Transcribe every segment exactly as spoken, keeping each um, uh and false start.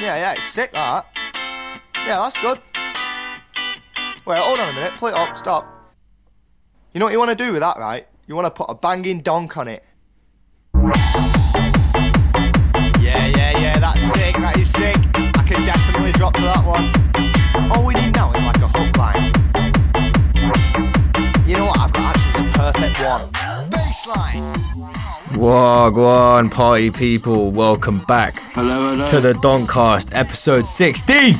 Yeah, yeah, it's sick, that. Yeah, that's good. Wait, hold on a minute. Play it up. Stop. You know what you want to do with that, right? You want to put a banging donk on it. Yeah, yeah, yeah. That's sick. That is sick. I can definitely drop to that one. All we need now is like a hook line. You know what? I've got actually the perfect one. Bassline. Whoa, go on, party people. Welcome back hello, hello. to the DonkCast, episode sixteen.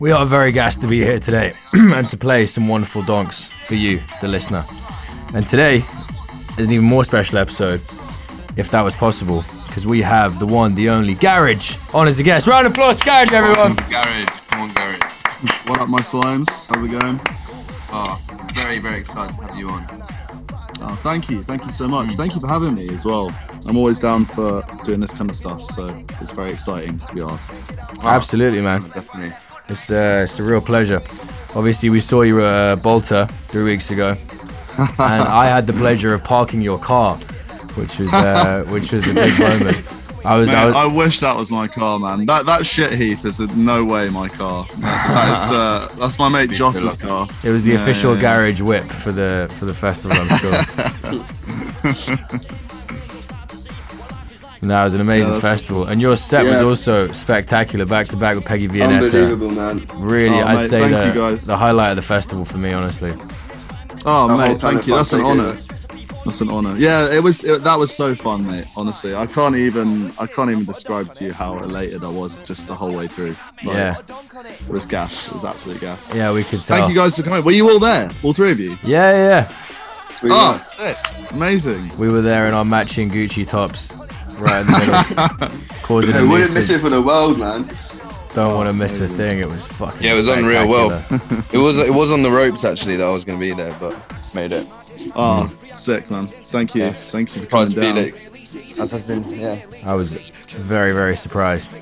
We are very gassed to be here today and to play some wonderful donks for you, the listener. And today is an even more special episode, if that was possible, because we have the one, the only, Garage on as a guest. Round of applause, Garage, everyone. Come on, Garage. Come on, Garage. What up, my slimes? How's it going? Oh, very, very excited to have you on. Oh, thank you, thank you so much. Thank you for having me as well. I'm always down for doing this kind of stuff, so it's very exciting to be asked. Wow. Absolutely, man. Definitely. It's uh, it's a real pleasure. Obviously, we saw you at uh, Bolta three weeks ago, and I had the pleasure of parking your car, which was uh, which was a big moment. I was, man, I was. I wish that was my car, man. That that shit heap is no way my car. That is, uh, that's my mate Joss's car. It was the yeah, official yeah, yeah. Garage whip for the for the festival, I'm sure. No, it was an amazing yeah, festival, and your set yeah. was also spectacular, back to back with Peggy Vianetta. Unbelievable, man. Really, oh, I'd mate, say the, the highlight of the festival for me, honestly. Oh, oh mate, thank you. That's an honour. That's an honour. Yeah, it was. It, that was so fun, mate. Honestly, I can't even. I can't even describe to you how elated I was just the whole way through. Like, yeah, it was gas. It was absolute gas. Yeah, we could tell. Thank you guys for coming. Were you all there? All three of you? Yeah, yeah. We oh, sick! Amazing. We were there in our matching Gucci tops, right in the middle, causing. Yeah, we wouldn't miss it for the world, man. Don't oh, want to miss amazing. a thing. It was fucking. Yeah, it was unreal. Well, it was. It was on the ropes actually that I was going to be there, but made it. Oh, mm-hmm. Sick, man. Thank you. Yeah. Thank you for coming down. As has been, yeah. I was very, very surprised.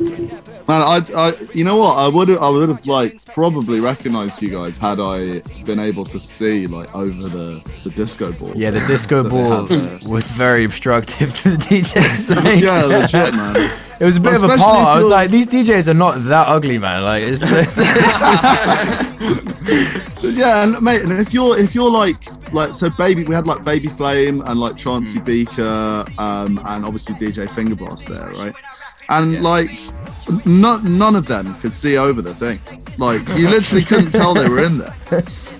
Man, I, I you know what? I would I would have, like, probably recognised you guys had I been able to see, like, over the, the disco ball. Yeah, the disco ball was very obstructive to the D Js. Like, yeah, legit, man. It was a bit well, of a part. I was like, these D Js are not that ugly, man. Like, it's... it's, it's, it's, it's yeah, and, mate, and if you're, if you're, like... Like so, baby. We had like Baby Flame and like Chauncey Beaker, um, and obviously D J Finger Blast there, right? And yeah. like, none none of them could see over the thing. Like, you literally couldn't tell they were in there.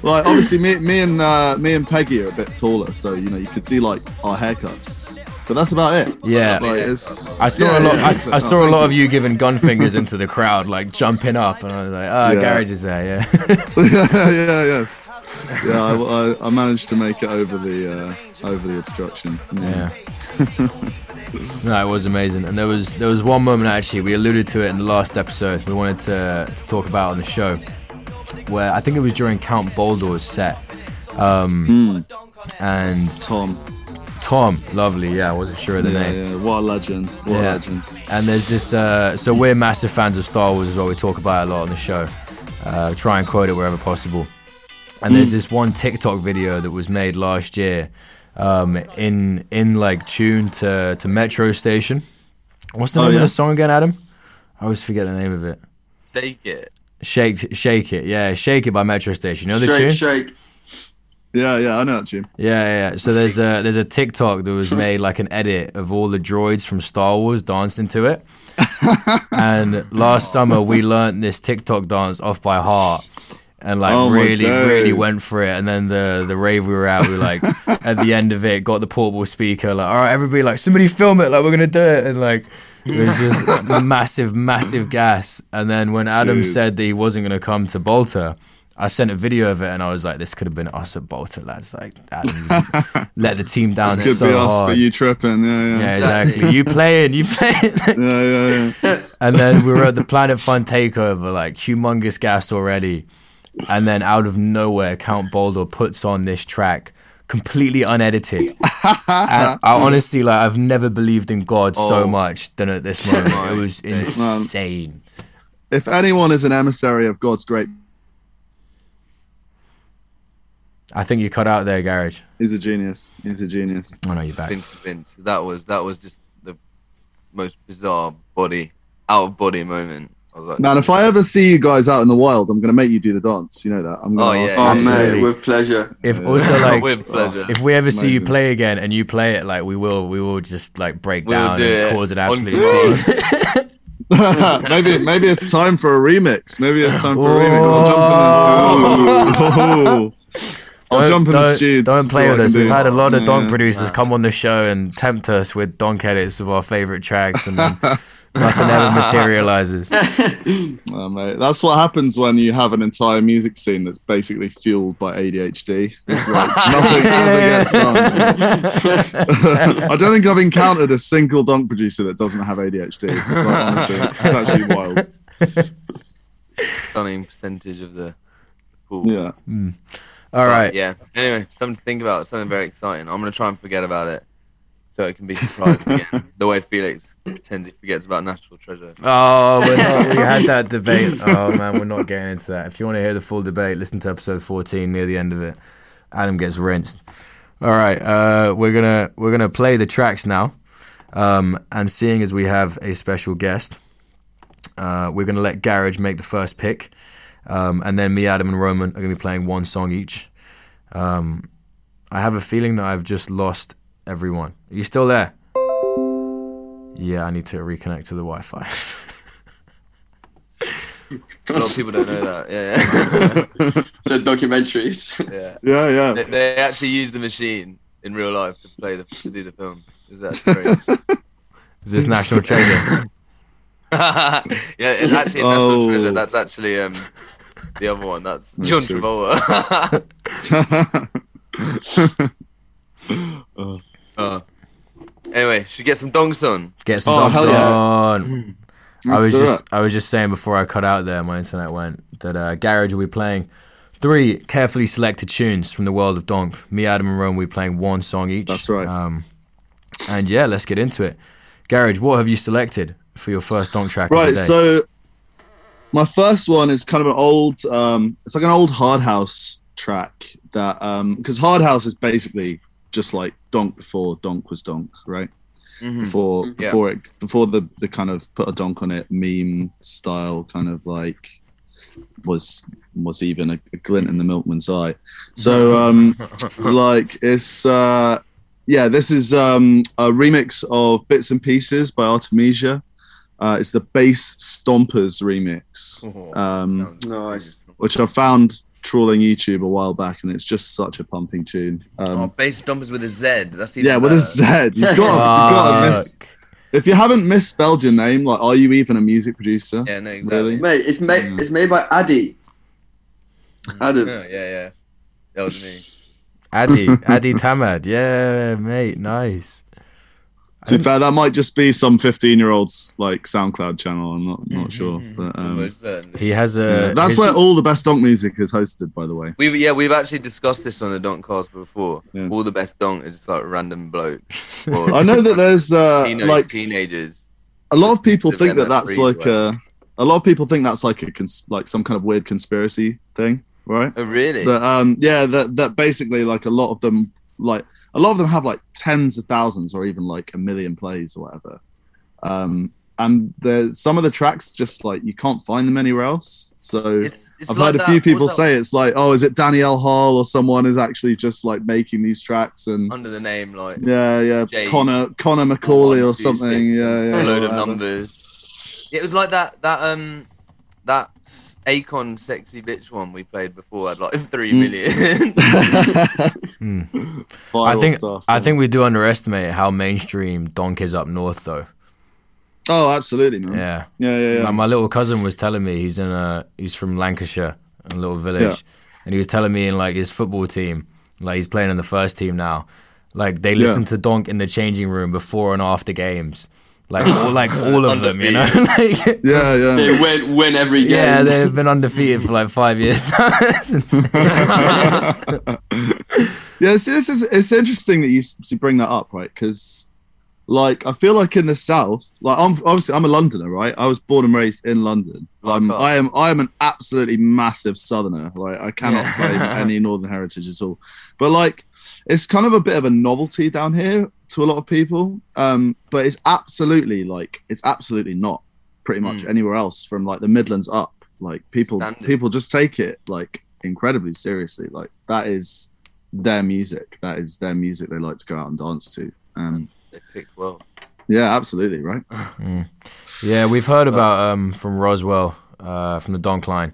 Like, obviously, me, me and uh, me and Peggy are a bit taller, so you know you could see like our haircuts. But that's about it. Yeah, like, it's, I saw yeah, a lot. Yeah, I, so, I saw oh, a lot you. of you giving gun fingers into the crowd, like jumping up, and I was like, "Oh, yeah. Garage is there." Yeah. yeah, yeah, yeah. yeah, I, I, I managed to make it over the uh, over the obstruction. Yeah, yeah. No, it was amazing, and there was there was one moment actually we alluded to it in the last episode. We wanted to to talk about on the show where I think it was during Count Baldur's set, um, mm. and Tom, Tom, lovely, yeah, I wasn't sure of the yeah, name. Yeah, what a legend, what yeah. a legend. And there's this, uh, so we're massive fans of Star Wars as well. We talk about it a lot on the show. Uh, try and quote it wherever possible. And there's this one TikTok video that was made last year, um, in in like tune to, to Metro Station. What's the oh, name yeah? of the song again, Adam? I always forget the name of it. Shake It. Shake Shake It, yeah, Shake It by Metro Station. You know the shake, tune? Shake. Yeah, yeah, I know that tune. Yeah, yeah. So there's a there's a TikTok that was made like an edit of all the droids from Star Wars dancing to it. And last summer we learned this TikTok dance off by heart. And like oh really, really went for it. And then the the rave we were at, we were like at the end of it, got the portable speaker, like, all right, everybody, like somebody film it, like we're gonna do it. And like it was just massive, massive gas. And then when Adam Jeez. said that he wasn't gonna come to Bolta, I sent a video of it and I was like, this could have been us at Bolta, lads. Like, Adam, let the team down. This could so be us, hard. But you tripping. Yeah, yeah. Yeah, exactly. You playing, you playing. yeah, yeah, yeah. And then we were at the Planet Fun takeover, like humongous gas already. And then out of nowhere, Count Baldur puts on this track, completely unedited. And I honestly, like, I've never believed in God oh. so much than at this moment. It was insane. If anyone is an emissary of God's great... I think you cut out there, Garage. He's a genius. He's a genius. Oh, no, you're back. Vince, Vince. That was, that was just the most bizarre body out of body moment. I was like, man, if I ever see you guys out in the wild, I'm gonna make you do the dance. You know that. I'm gonna oh ask yeah, you. Oh mate, with pleasure. If yeah. also like, with pleasure. If we ever Amazing. see you play again and you play it, like we will, we will just like break we down do and it. cause an absolute scene. maybe maybe it's time for a remix. Maybe it's time for a remix. I'll jump in. The- I'll don't, jump in the studio. Don't play with us. We've had a lot of yeah, Donk producers yeah. come on the show and tempt us with Donk edits of our favourite tracks, and then nothing ever materialises. Well, mate, that's what happens when you have an entire music scene that's basically fueled by A D H D. It's like nothing ever gets done. I don't think I've encountered a single Donk producer that doesn't have A D H D. Like, honestly, it's actually wild. Stunning percentage of the pool. Yeah. Mm. All but, right. Yeah. Anyway, something to think about. Something very exciting. I'm going to try and forget about it so it can be surprised again. The way Felix pretends he forgets about National Treasure. Oh, we're not, we had that debate. Oh, man, we're not getting into that. If you want to hear the full debate, listen to episode fourteen near the end of it. Adam gets rinsed. All right. Uh, we're going to we're gonna play the tracks now. Um, and seeing as we have a special guest, uh, we're going to let Garage make the first pick. Um, and then me, Adam, and Roman are going to be playing one song each. Um, I have a feeling that I've just lost everyone. Are you still there? Yeah, I need to reconnect to the Wi-Fi. A lot of people don't know that. Yeah, yeah. So documentaries. Yeah, yeah, yeah. They, they actually use the machine in real life to play the to do the film. Is that great? Is this National Treasure? Yeah, it's actually a National oh. Treasure. That's actually um. The other one, that's, that's John true. Travolta. uh, uh. Anyway, should we get some dongs on? Get some oh, dongs yeah. on. I was just I was just saying before I cut out there, my internet went, that uh, Garage will be playing three carefully selected tunes from the world of donk. Me, Adam, and Rome will be playing one song each. That's right. Um, and yeah, let's get into it. Garage, what have you selected for your first donk track right, of the day? So... My first one is kind of an old, um, it's like an old hard house track that, um, because hard house is basically just like donk before donk was donk, right? Mm-hmm. Before, yeah. before it, before the, the kind of put a donk on it meme style kind of like was, was even a, a glint in the milkman's eye. So, um, like it's, uh, yeah, this is, um, a remix of Bits and Pieces by Artemisia. Uh, it's the Bass Stompers remix, oh, um, nice. Which I found trawling YouTube a while back, and it's just such a pumping tune. Um, oh, Bass Stompers with a Z. That's even yeah, better. With a Z. You've got, you've got to miss. If you haven't misspelled your name, like, are you even a music producer? Yeah, no, exactly. Really? Mate, it's made yeah. it's made by Adi. Adam. Oh, yeah, yeah. That was me. Adi, Adi Tamad. Yeah, mate, nice. To be fair, that might just be some fifteen-year-old's like SoundCloud channel. I'm not not sure, but um, he has a. Yeah. That's his... where all the best donk music is hosted, by the way. We've yeah, we've actually discussed this on the DonkCast before. Yeah. All the best donk is just like random blokes. Or, I know that there's uh, teenage, like teenagers. A lot of people think that that's like a. A lot of people think that's like a cons- like some kind of weird conspiracy thing, right? Oh really? That, um, yeah, that that basically like a lot of them like. A lot of them have like tens of thousands or even like a million plays or whatever. Um, and some of the tracks just like, you can't find them anywhere else. So it's, it's I've like heard a few that, people say it's like, oh, is it Danielle Hall or someone is actually just like making these tracks and under the name like yeah, yeah, Jay, Connor Connor McCauley or something. Yeah, yeah, a load of numbers. It was like that that um that Akon sexy bitch one we played before had like three million. Mm. mm. I think stuff, I man. think we do underestimate how mainstream donk is up north, though. Oh, absolutely, man. Yeah, yeah, yeah. yeah. Like my little cousin was telling me he's in a he's from Lancashire, a little village, yeah. and he was telling me in like his football team, like he's playing in the first team now. Like they listen yeah. to donk in the changing room before and after games. Like all, like all of them, you know. Like, yeah, yeah. They win, win every game. Yeah, they've been undefeated for like five years. yeah, it's, it's it's interesting that you bring that up, right? Because, like, I feel like in the South, like, I'm obviously I'm a Londoner, right? I was born and raised in London. Um, I am I am an absolutely massive Southerner. Like, I cannot yeah. claim any Northern heritage at all. But like, it's kind of a bit of a novelty down here to a lot of people, um, but it's absolutely like it's absolutely not pretty much mm. anywhere else from like the Midlands up. Like people, Standard. people just take it like incredibly seriously. Like that is their music. That is their music. They like to go out and dance to. Um, they picked well. Yeah, absolutely right. mm. Yeah, we've heard about um, from Roswell, uh, from the Don Cline.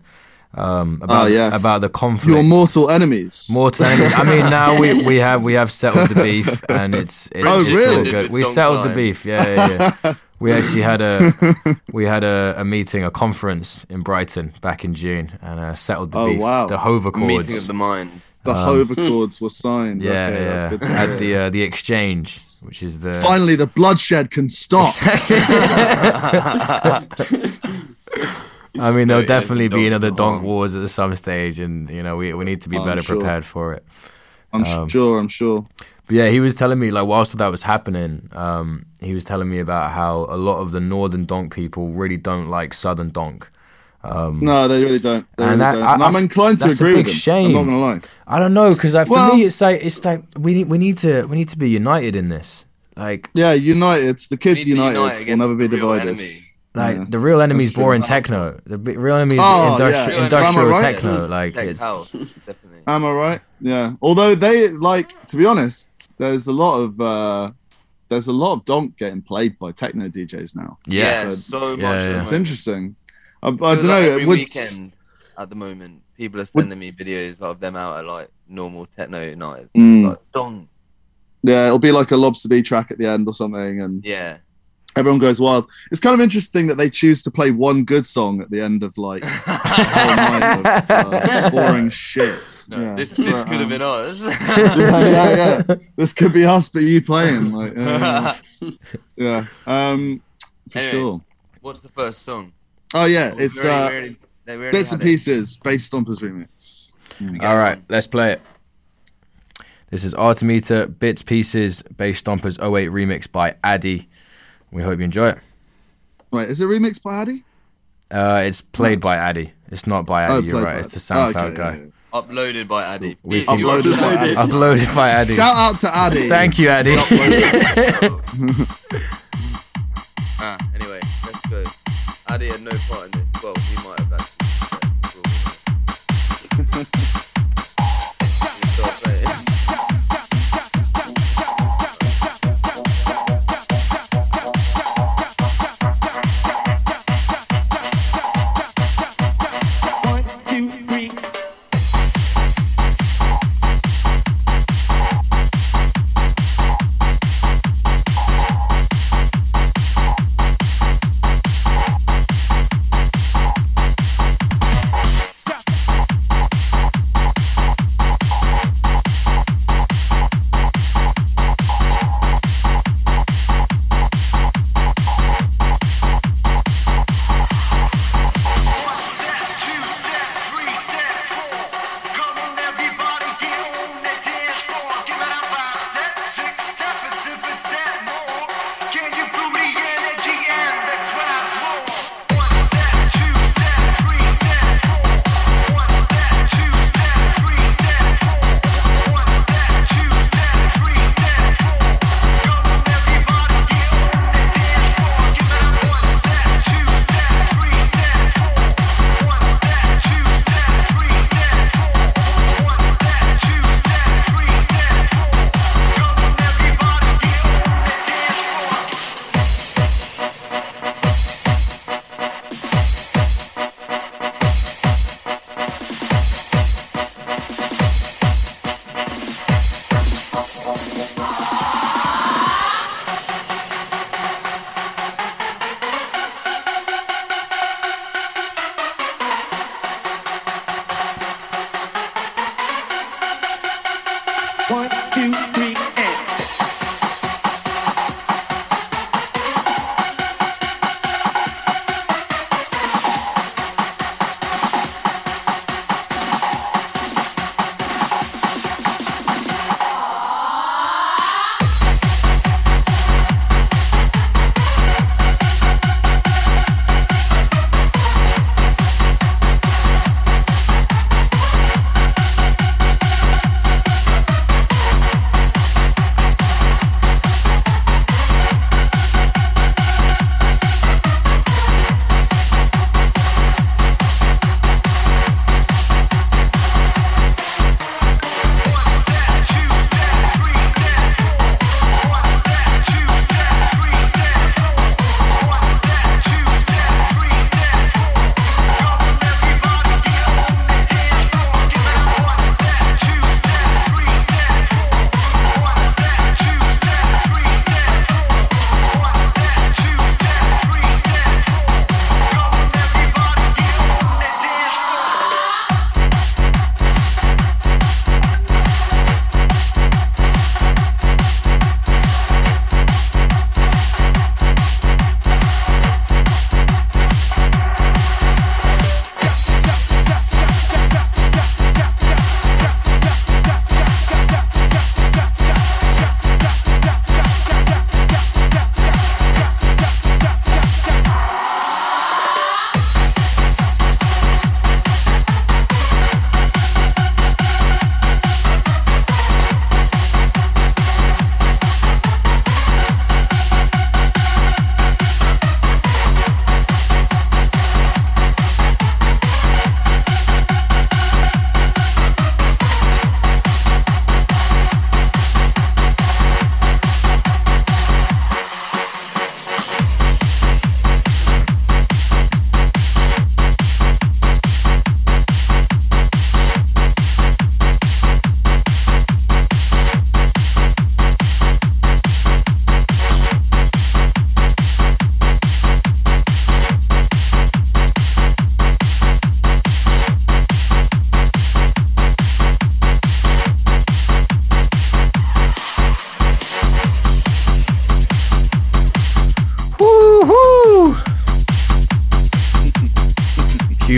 Um, about, oh, yes. about the conflict. Your mortal enemies. Mortal enemies. I mean, now we, we have we have settled the beef, and it's it's oh, just really? all good. We Don't settled climb. the beef. Yeah, yeah, yeah. We actually had a we had a, a meeting, a conference in Brighton back in June, and uh, settled the oh, beef. Wow. The Hove Accords. Meeting of the mind. The um, Hove Accords were signed. Yeah, okay, yeah. That's good. At the uh, the exchange, which is the finally the bloodshed can stop. I mean, there'll no, definitely yeah, the be another donk oh. wars at some stage, and you know we we need to be oh, better sure. prepared for it. I'm um, sure, I'm sure. But yeah, he was telling me like whilst that was happening, um, he was telling me about how a lot of the northern donk people really don't like southern donk. Um, no, they really don't. They and, really that, don't. I, and I'm inclined to agree. That's a big with shame. I'm not gonna lie. I don't know because like, for well, me, it's like it's like we need we need to we need to be united in this. Like yeah, united. The kids united unite will never be divided. Enemy. Like yeah. the real enemy's boring techno. The b- real enemy's oh, industri- yeah. real industrial right? techno. Like it's. Am I right? Yeah. Although they like to be honest, there's a lot of uh, there's a lot of donk getting played by techno D Js now. Yeah, so, so much. Yeah, yeah. It's interesting. I, I don't like know. Every would... weekend at the moment, people are sending would... me videos of them out at like normal techno nights. Mm. Like donk. Yeah, it'll be like a Lobster B track at the end or something, and yeah. everyone goes wild. It's kind of interesting that they choose to play one good song at the end of like a whole night of uh, boring shit. No, yeah. This this but, could um, have been us. yeah, yeah, yeah. This could be us, but you playing. Like, uh, yeah, um, for anyway, sure. What's the first song? Oh yeah, it's really, uh, really, really Bits and Pieces, Bass Stompers remix. Mm. All right, let's play it. This is Artemisia, Bits Pieces, Bass Stompers oh eight remix by Adi. We hope you enjoy it. Right, is it remixed by Adi? Uh, it's played by Adi. It's not by Adi, oh, you're right. It's the SoundCloud oh, okay, guy. Yeah, yeah. Uploaded by Adi. We uploaded, uploaded, by Adi. uploaded by Adi. Shout out to Adi. Thank you, Adi. uh, anyway, let's go. Adi had no part in this. Well, he might have actually. Yeah, cool.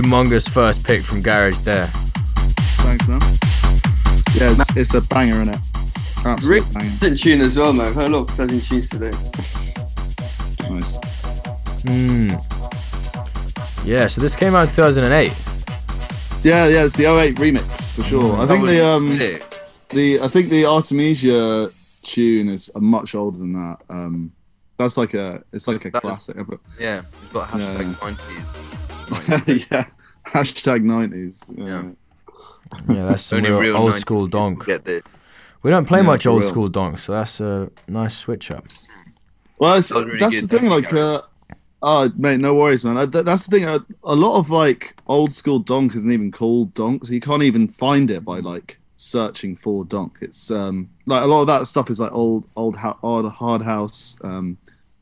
humongous first pick from Garage there. Thanks, man. Yeah, it's, it's a banger, isn't it? Absolute really banger. Pleasant tune as well, man. I've heard a lot of pleasant tunes today. Nice. Mm. Yeah, so this came out in two thousand eight. Yeah, yeah, it's the oh eight remix for sure. Mm, I think the um sick. the I think the Artemisia tune is much older than that. Um, that's like a it's like a that classic. Is, yeah, we've got hashtag nineties. Yeah, hashtag nineties. Yeah, yeah, that's only real, real old school donk. Get this. We don't play yeah, much old real. school donk, so that's a nice switch up. Well, it's, that really that's the thing. Like, uh, oh mate, no worries, man. I, th- that's the thing. I, a lot of like old school donk isn't even called donk, so you can't even find it by like searching for donk. It's um like a lot of that stuff is like old old ha- hard, hard house um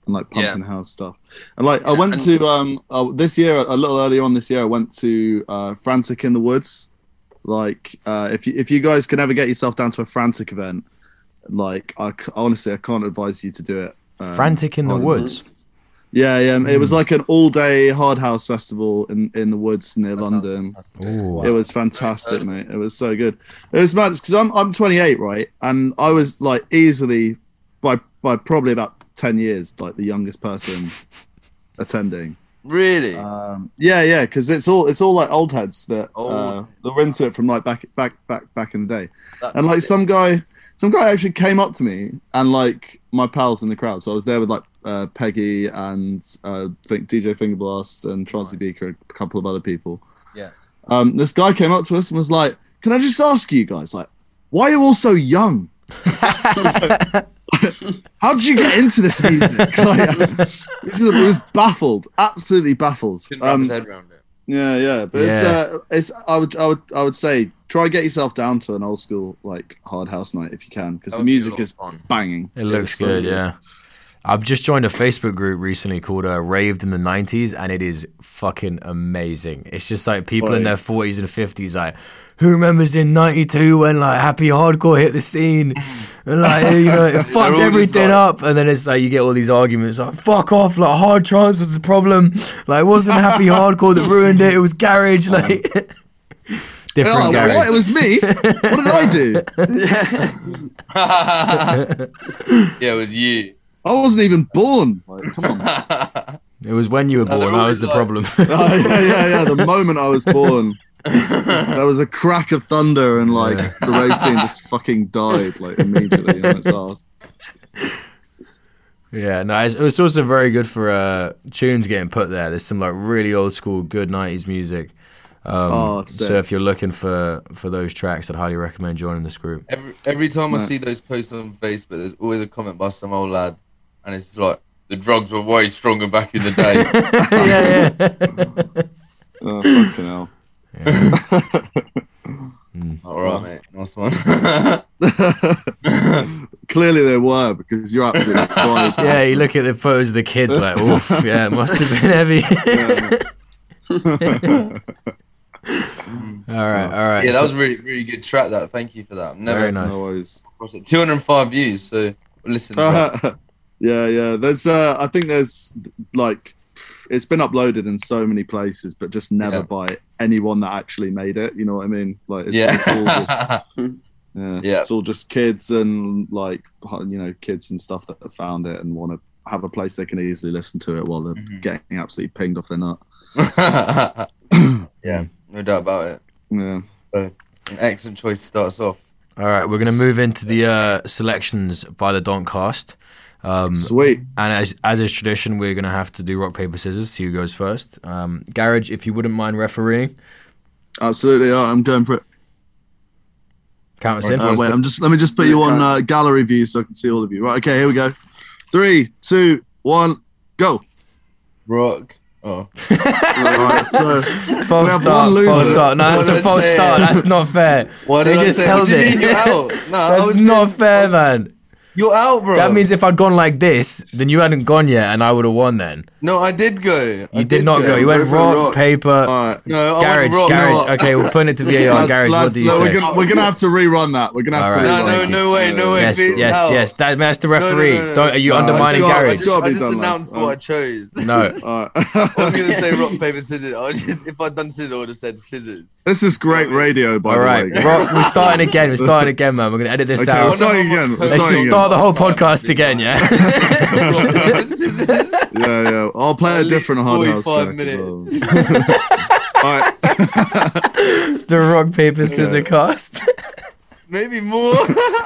and like pumpkin yeah. house stuff. And like yeah, I went and- to um uh, this year a little earlier on this year I went to uh, Frantic in the Woods. Like uh, if you, if you guys can ever get yourself down to a Frantic event, like I c- honestly I can't advise you to do it. Um, Frantic in the Woods. Know. Yeah, yeah. Mm. It was like an all-day hard house festival in, in the woods near that London. Ooh, wow. It was fantastic, uh, mate. It was so good. It was mad because I'm I'm twenty-eight, right? And I was like easily by by probably about ten years, like the youngest person attending. Really? Um, yeah, yeah. Because it's all it's all like old heads that oh, uh, that were into it from like back back back back in the day. And like sick. some guy. Some guy actually came up to me and, like, my pals in the crowd. So I was there with, like, uh, Peggy and uh, D J Finger Blast and Trancy Beaker, a couple of other people. Yeah. Um, this guy came up to us and was like, can I just ask you guys, like, why are you all so young? How did you get into this music? Like, he was baffled, absolutely baffled. Couldn't wrap his head around it. Yeah, yeah, but yeah. it's uh, it's I would I would I would say try get yourself down to an old school like hard house night if you can because the music is banging. It looks it's good, so yeah. Good. I've just joined a Facebook group recently called uh, Raved in the nineties, and it is fucking amazing. It's just like people right. in their forties and fifties, like who remembers in ninety-two when like happy hardcore hit the scene and like you know it fucked everything up, and then it's like you get all these arguments like fuck off, like hard trance was the problem, like it wasn't happy hardcore that ruined it, it was garage, like different oh, garage. What? It was me. What did I do? Yeah, it was you. I wasn't even born. Like, come on. It was when you were born. That was the like... problem. Oh, yeah, yeah, yeah. The moment I was born, there was a crack of thunder, and like yeah. the race scene just fucking died like immediately on its ass. Yeah, no, it's, it's also very good for uh, tunes getting put there. There's some like really old school, good nineties music. Um, oh, so if you're looking for, for those tracks, I'd highly recommend joining this group. Every every time yeah. I see those posts on Facebook, there's always a comment by some old lad. And it's like, the drugs were way stronger back in the day. yeah, yeah. Oh, fucking hell. Yeah. mm. All right, mate. Nice one. Clearly they were, because you're absolutely fine. Yeah, you look at the photos of the kids like, oof, yeah, it must have been heavy. all right, all right. Yeah, that so, was a really, really good track, that. Thank you for that. Never very nice. No worries. two hundred five views, so listen to that. Yeah, yeah. There's, uh, I think there's like, it's been uploaded in so many places, but just never yeah. by anyone that actually made it. You know what I mean? Like, it's, yeah. it's all just, yeah, yeah, it's all just kids and like, you know, kids and stuff that have found it and want to have a place they can easily listen to it while they're mm-hmm. getting absolutely pinged off their nut. Yeah, no doubt about it. Yeah, so, an excellent choice to start us off. All right, we're gonna move into the uh, selections by the DonkCast. Um, Sweet. And as as is tradition, we're going to have to do rock, paper, scissors, see who goes first. Um, Garage, if you wouldn't mind refereeing. Absolutely. Oh, I'm going for it. Count us in. Uh, wait, I'm just, let me just put you on uh, gallery view so I can see all of you. Right, okay, here we go. Three, two, one, go. Rock. Oh. Right, so false start. False start. No, that's a false start. That's not fair. What did they just I say? Held it. No, that's not fair, man. You're out, bro. That means if I'd gone like this, then you hadn't gone yet, and I would have won then. No, I did go. You I did, did not go. go. You went rock, rock, paper, right. no, garage, went rock, garage. No. Okay, we're putting it to V A R. Garage, lads, what do you no, say? We're gonna, we're gonna have to rerun that. We're gonna have All to. Right, rerun. No, no, no way, no way. Yes, yes, yes, yes. That, that's the referee. No, no, no, no. Don't. Are you no, undermining got, garage? It's gotta be I just done, announced lads. what I chose. No, I was gonna say rock, paper, scissors. I just, if I'd done scissors, I would have said scissors. This is great radio, by the way. All right, rock. We're starting again. We're starting again, man. We're gonna edit this out. We're starting again. Let's just start the whole podcast again, yeah? yeah, yeah. I'll play a different hardhouse track. minutes. All right. The rock, paper, scissor yeah. cast. Maybe more. All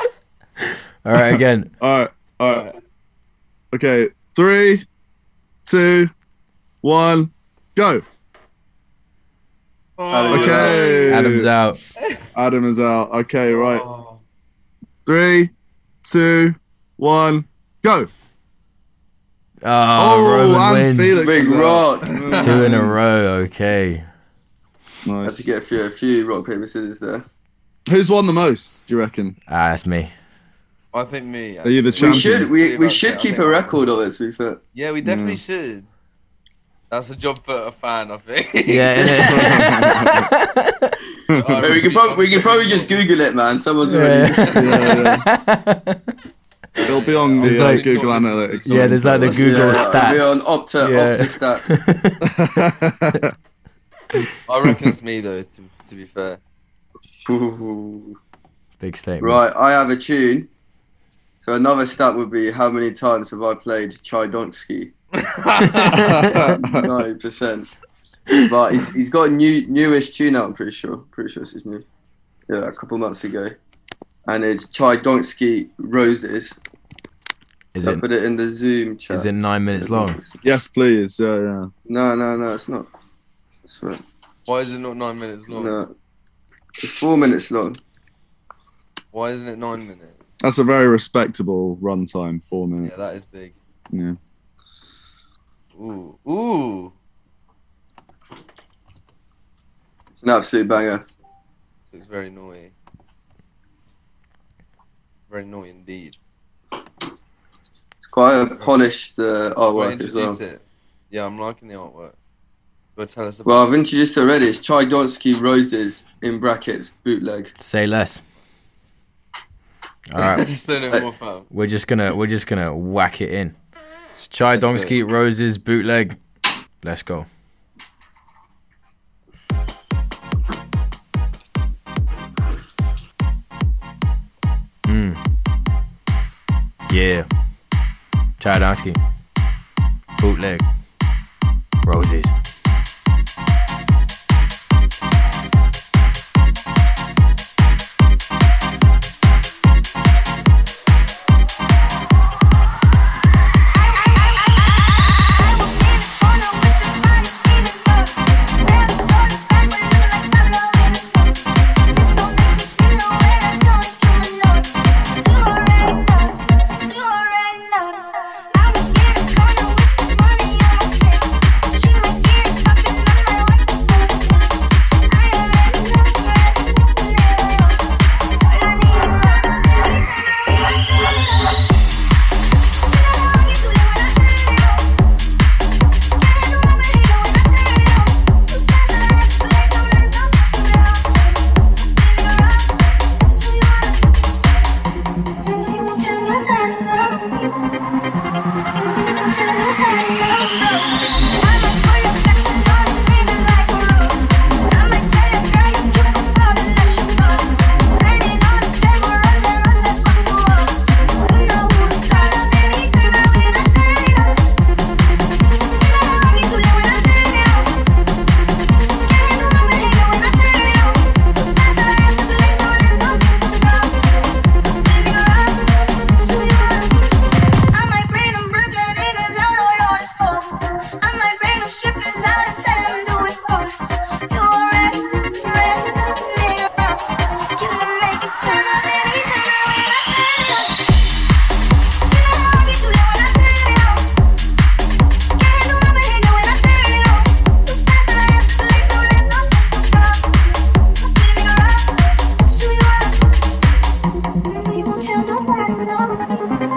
right, again. All right, all right. Okay, three, two, one, go. Oh, okay. Adam's out. Adam is out. Okay, right. Oh. Three, two, one, go. Oh, oh Roman and wins. Felix. Big rock. Two in a row, okay. Nice. I have to get a few, a few rock, paper, scissors there. Who's won the most, do you reckon? Ah, it's me. I think me. I Are you the champion? We should, we, we should keep a record of it, to be fair. Yeah, we definitely yeah. should. That's a job for a fan, I think. Yeah. Right, we, can probably, we can probably just Google it, man. Someone's already. Yeah. yeah, yeah. It'll be on the, like, uh, Google Analytics. Yeah, there's like the Google yeah, stats. It'll be on Opta, yeah. Opta stats. I reckon it's me, though, to, to be fair. Ooh. Big statement. Right, I have a tune. So another stat would be how many times have I played Tchaidonsky? ninety percent. But he's he's got a new newish tune out. I'm pretty sure. Pretty sure this is new. Yeah, a couple months ago, and it's Tchaidonsky Roses. Is it? I put it in the Zoom chat. Is it nine minutes long? Yes, please. Yeah, yeah. No, no, no. It's not. It's right. Why is it not nine minutes long? No, it's four minutes long. Why isn't it nine minutes? That's a very respectable runtime. Four minutes. Yeah, that is big. Yeah. Ooh, ooh. It's an absolute banger. It's very noisy. Very noisy indeed. It's quite a polished uh, artwork as well. It. Yeah, I'm liking the artwork. Well, tell us about well I've introduced it already. It's Tchaidonsky Roses in brackets bootleg. Say less. All right. so no more fun. We're just gonna we're just gonna whack it in. It's Tchaidonsky Roses bootleg. Let's go. Yeah, Tchaidonsky, bootleg, Roses. Tell nobody, nobody.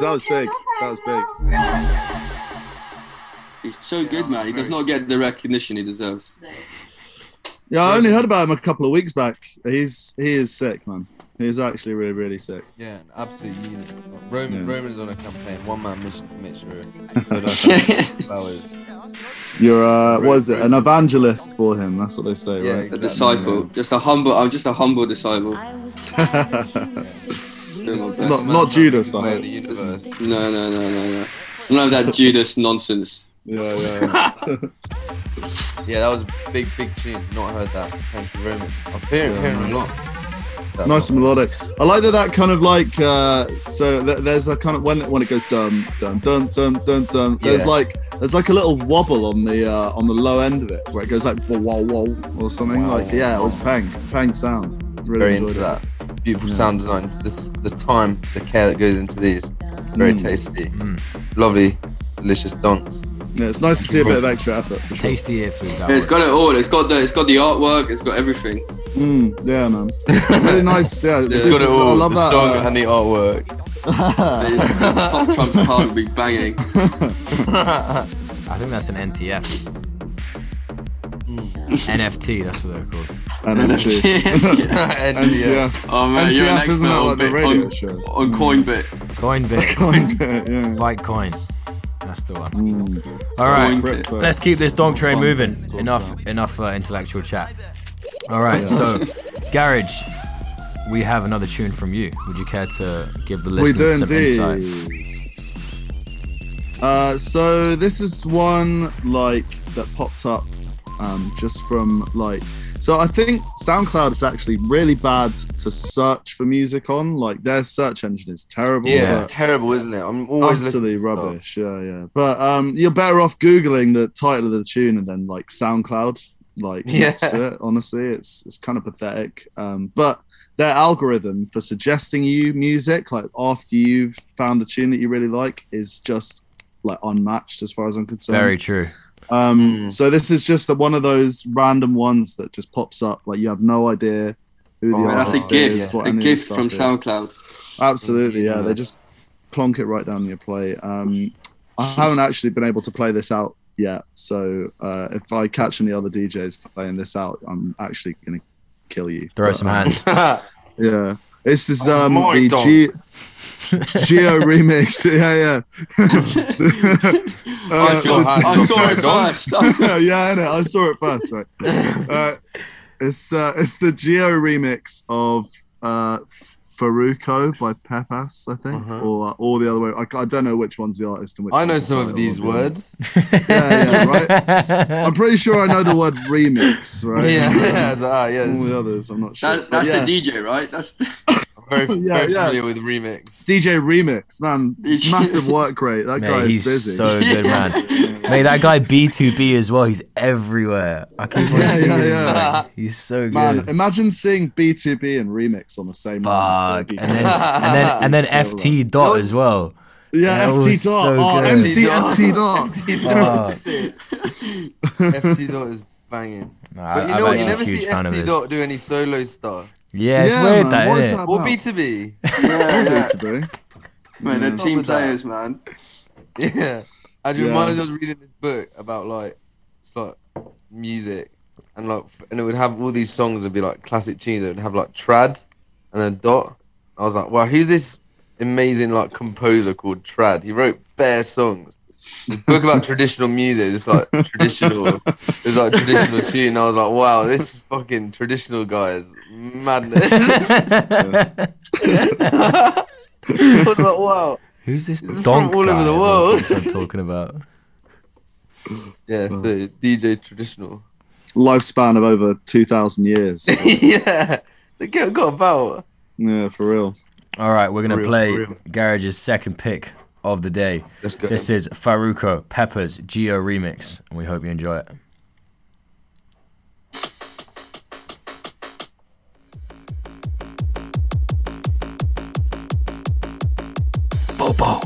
That was big. That was big. He's so good, man. He does not get the recognition he deserves. Yeah, I only heard about him a couple of weeks back. He's he is sick, man. He is actually really, really sick. Yeah, an absolute unit. Roman, yeah. Roman's on a campaign. One man mission to make sure. You're uh, what is it? An evangelist for him. That's what they say, yeah, right? Exactly. A disciple. Just a humble. I'm just a humble disciple. Not, not Judas, though. No, no, no, no, no. None of that Judas nonsense. Yeah, yeah. Yeah, that was a big, big tune. Not heard that. Thank you very much. I'm hearing, yeah, hearing a lot. That nice and melodic. I like that. That kind of like uh, so. Th- there's a kind of when when it goes dum dum dum dum dum dum. There's yeah. like there's like a little wobble on the uh, on the low end of it where it goes like whoa whoa whoa or something wow. like yeah. It was pang pang sound. Really very into it. That. Beautiful yeah. sound design. This, the time, the care that goes into these. Very mm. tasty. Mm. Lovely, delicious donks. Yeah, it's nice to see a bit of extra effort. For sure. Tasty ear food. Yeah, it's got it all. It's got the, it's got the artwork. It's got everything. Mm. Yeah, man. Really nice. Yeah, it's got it all. I love the that. The song uh, and the artwork. It's, it's top Trump's card will be banging. I think that's an N T F. N F T, that's what they're called. N F T. N F T. Oh man, N T F, you're an expert on, like bit, on, on CoinBit. CoinBit. CoinBit, yeah. Litecoin. That's the one. Mm. All right, Coinbit. Let's keep this donk train moving. Enough, enough uh, intellectual chat. All right, so Garage, we have another tune from you. Would you care to give the listeners some insight? Uh, so this is one like that popped up. Um, just from like, so I think SoundCloud is actually really bad to search for music on. Like their search engine is terrible. Yeah, it's terrible, isn't it? I'm always utterly rubbish. Yeah, yeah. But um, you're better off googling the title of the tune and then like SoundCloud, like yeah. next to it. Honestly, it's it's kind of pathetic. Um, but their algorithm for suggesting you music like after you've found a tune that you really like is just like unmatched as far as I'm concerned. Very true. Um, mm. So this is just the, one of those random ones that just pops up. Like you have no idea who the oh, artist that's a is, gift, a gift from is. SoundCloud. Absolutely, yeah. yeah. They just plonk it right down your play. Um, I haven't actually been able to play this out yet. So uh, if I catch any other D Js playing this out, I'm actually gonna kill you. Throw but, some um, hands. Yeah, this is um, oh, the G- Geo remix. Yeah, yeah. uh, I, saw, I saw it first. I saw, yeah, I know. I saw it first. Right. Uh, it's uh, it's the Geo remix of uh, Farruko by Pepas, I think, uh-huh. or or the other way. I, I don't know which one's the artist and which. I know some of these words. Yeah, yeah, right. I'm pretty sure I know the word remix, right? Yeah, yeah, so, uh, yes. All the others, I'm not sure. That, that's but, yeah. the D J, right? That's. The- Very, very yeah, familiar yeah. with remix. D J remix, man, massive work rate. That man, guy is busy. He's so good, man. Mate, that guy B two B as well. He's everywhere. I keep on yeah, seeing yeah, him. Yeah. He's so good. Man, imagine seeing B two B and remix on the same. Fuck, and then and then and then F T Dot as well. Yeah, that F T Dot. So oh, M C F T Dot. F T Dot is banging. No, but you I'm know what? You never see F T Dot do any solo stuff. Yeah, it's yeah, weird man. That, what isn't it? Or B two B. Yeah, yeah. B two B. Man, they're team players, that. Man. Yeah. I just yeah. reminded I was reading this book about, like, it's like music. and like, and it would have all these songs that would be like classic tunes. It would have like Trad and then Dot. I was like, wow, who's this amazing like composer called Trad? He wrote bare songs. The book about traditional music, it's like traditional, it's like traditional tune. I was like, wow, this fucking traditional guy is madness. I was like, wow, who's this? This donk from all guy over the world. I'm talking about. Yeah, so D J traditional. Lifespan of over two thousand years. Yeah, the girl got about. Yeah, for real. All right, we're gonna real, play Garage's second pick of the day. Let's go. This is Farruko, Pepas, Geo remix, and we hope you enjoy it. Bobo.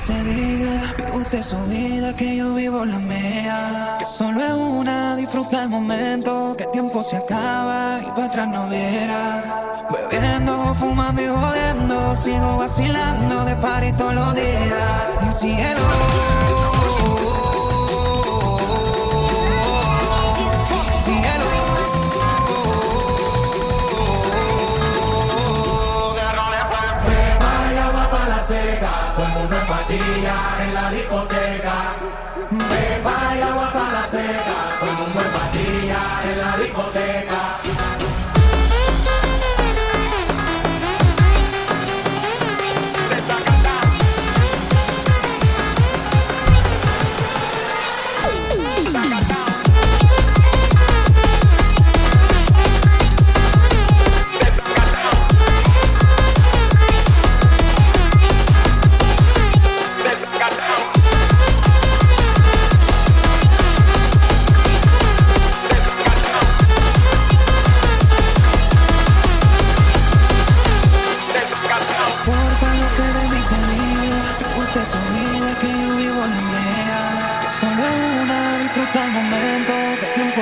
Se diga, vive usted su vida, que yo vivo la mía. Que solo es una, disfruta el momento, que el tiempo se acaba y para atrás no viera. Bebiendo, fumando y jodiendo, sigo vacilando de party todos los días. Mi cielo. Como una patilla en la discoteca. Pepa y agua para la seca. Como una patilla en la discoteca.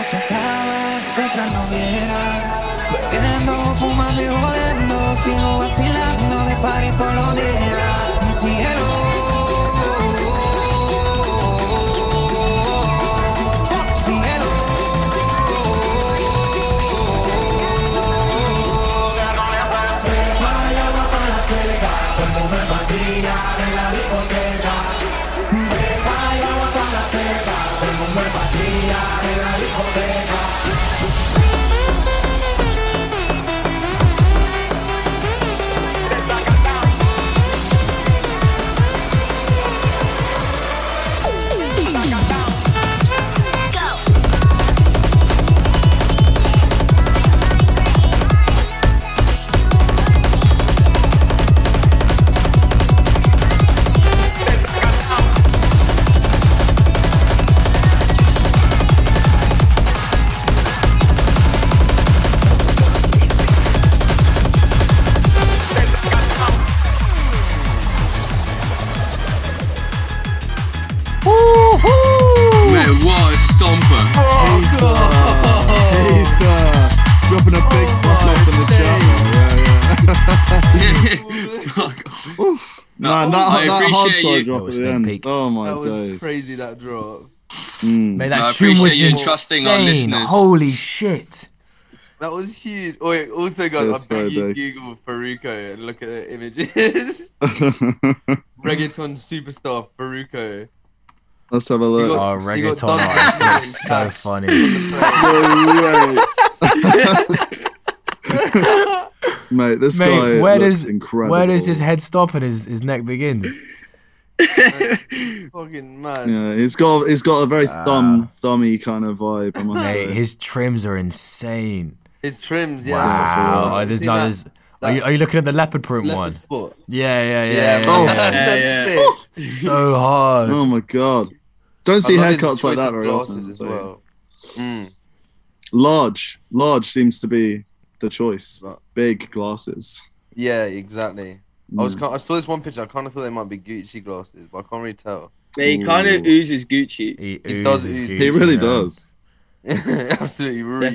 Se acaba, otra no viera. Bebiendo, fumando y jodiendo, sigo vacilando de party todos los días. Mi cielo. I you. Oh my god. That was days. Crazy that drop. Mm. Mate, that no, I appreciate you trusting our listeners. Holy shit. That was huge. Oh, wait, also guys, yes, I bet you Google Farruko and look at the images. Reggaeton superstar Farruko. Let's have a look. Got, oh, reggaeton artist. So funny. No way. Mate, this Mate, guy where looks does, incredible. Where does his head stop and his, his neck begin? Fucking man. Yeah, he's got he's got a very uh, thumb thummy kind of vibe. I must mate, say. His trims are insane. His trims, yeah. Wow. Wow. There's no, that, there's, that, are, you, are you looking at the leopard print leopard one? Sport. Yeah, yeah, yeah. yeah, yeah, oh, yeah, yeah, yeah, yeah. Oh, so hard. Oh my god. Don't see haircuts like that very often. As well. So. Mm. Large, large seems to be the choice. Big glasses. Yeah, exactly. I was. I saw this one picture. I kind of thought they might be Gucci glasses, but I can't really tell. But he kind of oozes Gucci. He, he oozes does. Ooze, Gucci, he really man. does. Absolutely, really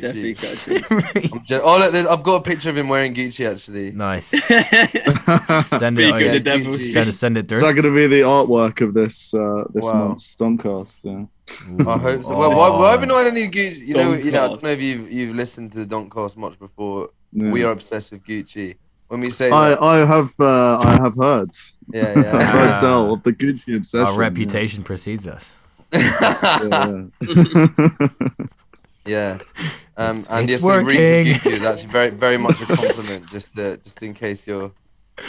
definitely, definitely Gucci. I'm just, oh, look, I've got a picture of him wearing Gucci actually. Nice. Send it. Okay. The devil. Send, send it. Through. Is that going to be the artwork of this uh, this wow. month's Doncast? Yeah. Ooh, I hope so. Oh. Well, why, why haven't I done any Gucci? You know, you know, I don't know if you've you've listened to Doncast much before. Yeah. We are obsessed with Gucci. When we say, I, that, I have, uh, I have heard. Yeah, yeah. I've heard tell of the Gucci obsession. Our reputation yeah. precedes us. yeah. yeah. Um, it's, and it's yes, so reading Gucci is actually very, very much a compliment. Just, uh, just in case you're.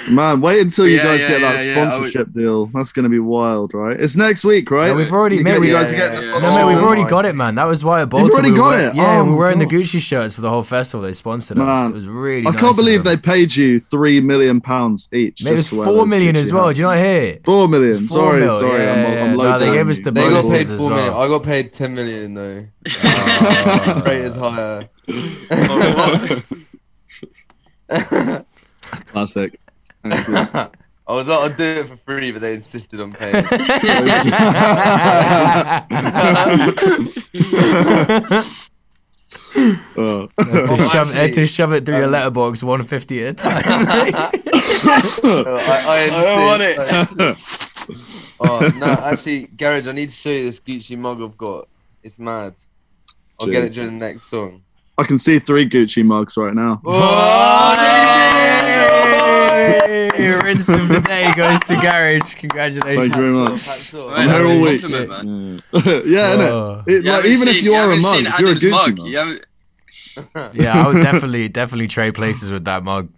Man, wait until you yeah, guys yeah, get yeah, that yeah, sponsorship would... deal. That's going to be wild, right? It's next week, right? No, we've already, mate, we, yeah, guys yeah, yeah. No, mate, we've already oh, got it, man. That was why at Bolta You've already we got were, it? Yeah, oh, we were wearing gosh. the Gucci shirts for the whole festival. They sponsored man, us. It was really I nice can't believe them. they paid you three million pounds each. Mate, it was four million pounds as well. Do you not hear? four million pounds. Sorry, mil. sorry. Yeah, I'm, yeah, I'm yeah. low. No, they gave us the They got paid four million. I got paid ten million, though. Rate is higher. Classic. I was like, I'd do it for free, but they insisted on paying. oh. to, oh, shove, uh, to shove it through um, your letterbox one fifty at a time. no, I, I, I don't want it. oh, no, actually, Garage, I need to show you this Gucci mug I've got. It's mad. I'll Jeez. get it during the next song. I can see three Gucci mugs right now. Oh, your rinse of the day goes to Garage. Congratulations. Thank you very much. I'm here all week. Yeah, innit? It, yeah, like, even seen, if you, you are a mug, you're a Gucci mug. mug. You yeah, I would definitely, definitely trade places with that mug.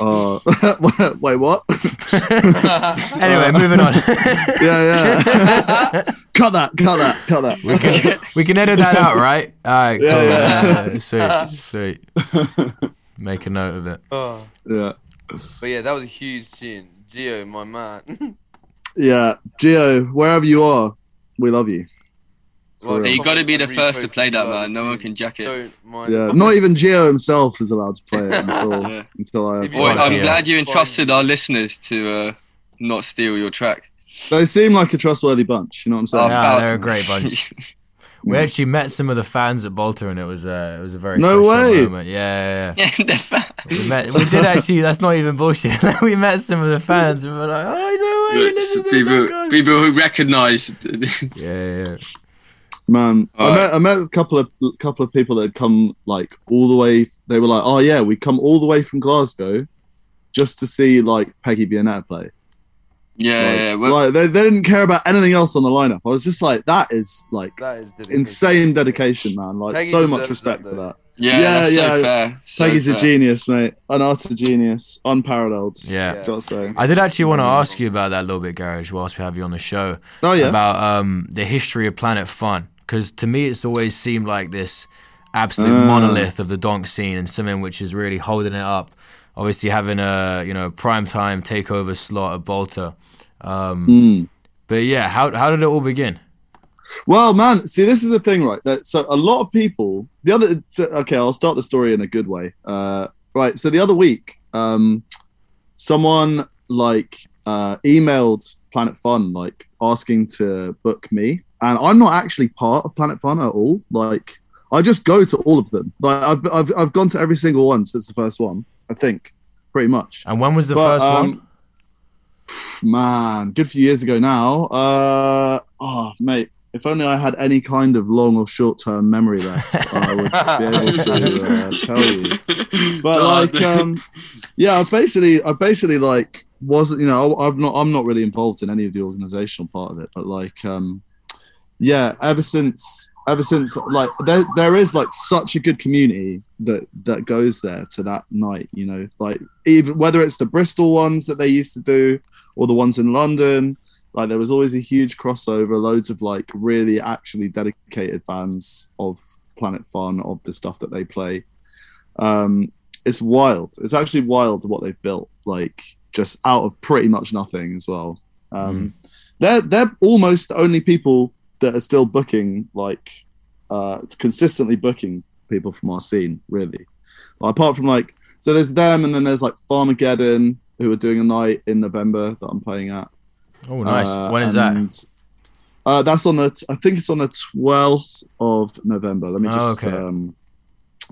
uh, wait, what? anyway, moving on. yeah, yeah. cut that, cut that, cut that. We can, we can edit that out, right? All right, yeah, cool. Yeah. Yeah, yeah. Sweet, sweet. Make a note of it. Oh. Yeah. But yeah, that was a huge tune. Geo, my man. yeah, Geo, wherever you are, we love you. Well, you got to be the first to play that, man. No one can jack it. Yeah, not even Geo himself is allowed to play it until, yeah. until I... Boy, I'm Geo. glad you entrusted our listeners to uh, not steal your track. They seem like a trustworthy bunch, you know what I'm saying? Oh, yeah, they're a great bunch. We actually met some of the fans at Bolta, and it was a uh, it was a very no special way. moment. Yeah, yeah, yeah. we, met, we did actually. That's not even bullshit. we met some of the fans, and we were like, "Oh, no way!" Look, so people, people who recognised. yeah, yeah. Man, all I right. met I met a couple of couple of people that had come like all the way. They were like, "Oh yeah, we come all the way from Glasgow just to see like Peggy Vianetta play." Yeah, like, yeah. Well, like, they they didn't care about anything else on the lineup. I was just like, that is like that is dedication. insane dedication, man. Like Peggy so much respect that, for that. Yeah, yeah, that's yeah. So fair. So Peggy's fair. a genius, mate. An utter genius, unparalleled. Yeah, yeah. Gotta say. I did actually want to ask you about that a little bit, Garage, whilst we have you on the show. Oh yeah. About um the history of Planet Fun, because to me it's always seemed like this absolute uh, monolith of the donk scene and something which is really holding it up. Obviously having a you know prime time takeover slot at Bolta, um, mm. but yeah, how how did it all begin? Well, man, see, this is the thing, right? That, so a lot of people, the other, so, okay, I'll start the story in a good way, uh, right? So the other week, um, someone like uh, emailed Planet Fun like asking to book me, and I'm not actually part of Planet Fun at all. Like I just go to all of them. Like I've I've I've gone to every single one since the first one. I think, pretty much. And when was the but, first um, one? Man, good few years ago now. Uh, oh, mate, if only I had any kind of long or short-term memory left, I would be able to uh, tell you. But like, um, yeah, I basically, I basically like wasn't, you know, I, I'm not, I'm not really involved in any of the organizational part of it. But like, um, yeah, ever since. Ever since, like, there, there is like such a good community that that goes there to that night, you know, like even whether it's the Bristol ones that they used to do or the ones in London, like there was always a huge crossover, loads of like really actually dedicated fans of Planet Fun, of the stuff that they play. Um, it's wild. It's actually wild what they've built, like just out of pretty much nothing as well. Um, mm. They're they're almost the only people that are still booking, like, uh, consistently booking people from our scene, really. Well, apart from, like, so there's them, and then there's, like, Farmageddon, who are doing a night in November that I'm playing at. Oh, nice. Uh, when is and, that? Uh, that's on the. T- I think it's on the twelfth of November. Let me just. Oh, okay. um,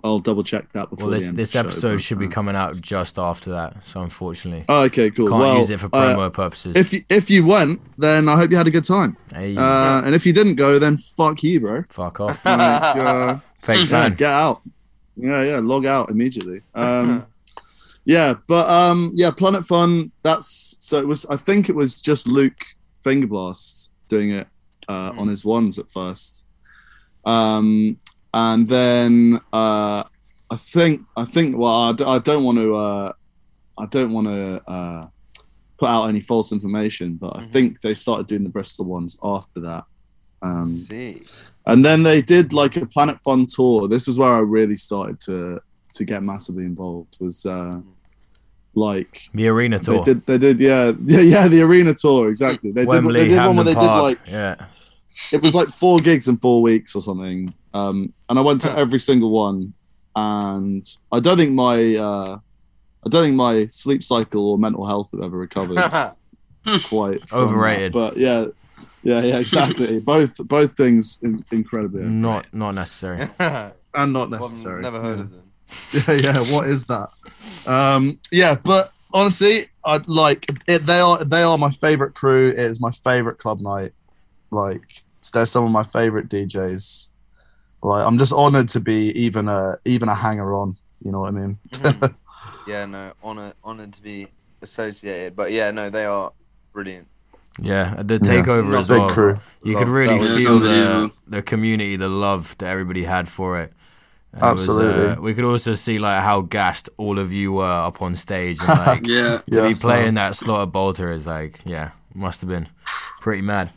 I'll double check that before. Well, this, the end this of the episode show, should be coming out just after that. So unfortunately, oh, okay, cool. Can't well, use it for promo uh, purposes. If you, if you went, then I hope you had a good time. Hey. Uh, and if you didn't go, then fuck you, bro. Fuck off. Like, uh, fake yeah, fan. Get out. Yeah, yeah. Log out immediately. Um, yeah, but um, yeah, Planet Fun. That's so. It was. I think it was just Luke Fingerblast doing it uh, mm. on his ones at first. Um. And then uh, I think I think well I, d- I don't want to uh, I don't want to uh, put out any false information, but I mm-hmm. think they started doing the Bristol ones after that. Um, see. And then they did like a Planet Fun tour. This is where I really started to to get massively involved. Was uh, like the arena tour. They did, they did yeah yeah yeah the arena tour exactly. They Wembley, did they did Hamden one where Park. They did like yeah. It was like four gigs in four weeks or something. Um, and I went to every single one, and I don't think my uh, I don't think my sleep cycle or mental health have ever recovered. Quite overrated, but yeah, yeah, yeah, exactly. both both things in- incredibly overrated. not not necessary and not necessary. Well, never heard yeah. of them. Yeah, yeah. What is that? Um, yeah, but honestly, I like it. They are they are my favorite crew. It is my favorite club night. Like they're some of my favorite D Js. Like I'm just honoured to be even a even a hanger on, you know what I mean? mm. Yeah, no, honoured honoured to be associated, but yeah, no, they are brilliant. Yeah, the takeover yeah. as Big well. Crew. You love. Could really feel the, the community, the love that everybody had for it. And absolutely. It was, uh, we could also see like how gassed all of you were up on stage. And, like, yeah, to yeah, be playing not... that slot at Bolta is like, yeah, must have been pretty mad.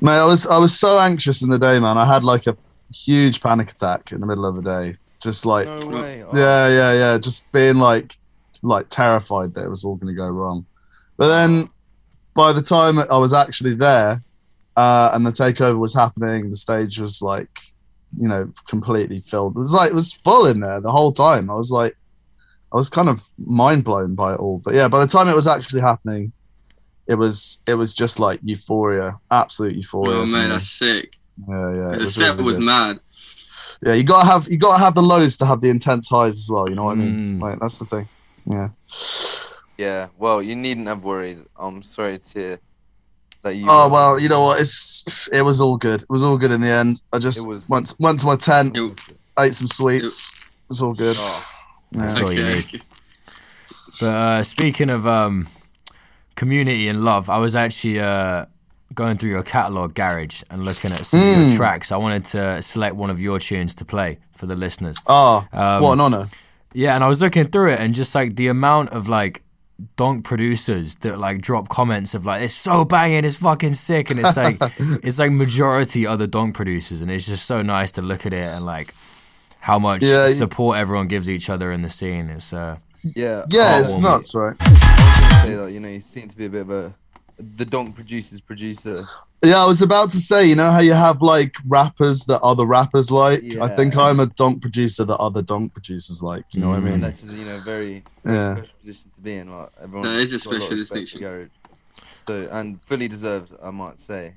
Mate, I was I was so anxious in the day, man. I had like a huge panic attack in the middle of the day, just like no way. Oh. yeah yeah yeah just being like like terrified that it was all going to go wrong. But then by the time I was actually there uh and the takeover was happening, the stage was like, you know, completely filled. It was like it was full in there the whole time. I was like I was kind of mind blown by it all. But yeah, by the time it was actually happening, it was it was just like euphoria, absolute euphoria. Oh man, that's sick. Yeah, yeah. The set really was good. Mad. Yeah, you gotta have you gotta have the lows to have the intense highs as well. You know what mm. I mean? Like that's the thing. Yeah. Yeah. Well, you needn't have worried. I'm sorry to that you. Oh well, you know what? It's it was all good. It was all good in the end. I just was, went went to my tent, was, ate some sweets. It, it was all good. Oh, yeah. That's all you need. But uh, speaking of um, community and love, I was actually. Uh, going through your catalogue, Garage, and looking at some mm. of your tracks. I wanted to select one of your tunes to play for the listeners. Oh, um, what an honour. Yeah, and I was looking through it, and just, like, the amount of, like, donk producers that, like, drop comments of, like, it's so banging, it's fucking sick, and it's, like, it's, like, majority other donk producers, and it's just so nice to look at it and, like, how much yeah, support you... everyone gives each other in the scene. It's, uh... Yeah, yeah it's nuts, right? You know, you seem to be a bit of a... The donk producer's producer. Yeah, I was about to say, you know how you have like rappers that other rappers like? Yeah. I think I'm a donk producer that other donk producers like. You know mm-hmm. what I mean? That's, you know, very, very yeah. special position to be in. Like, everyone that is a special distinction. So, and fully deserved, I might say.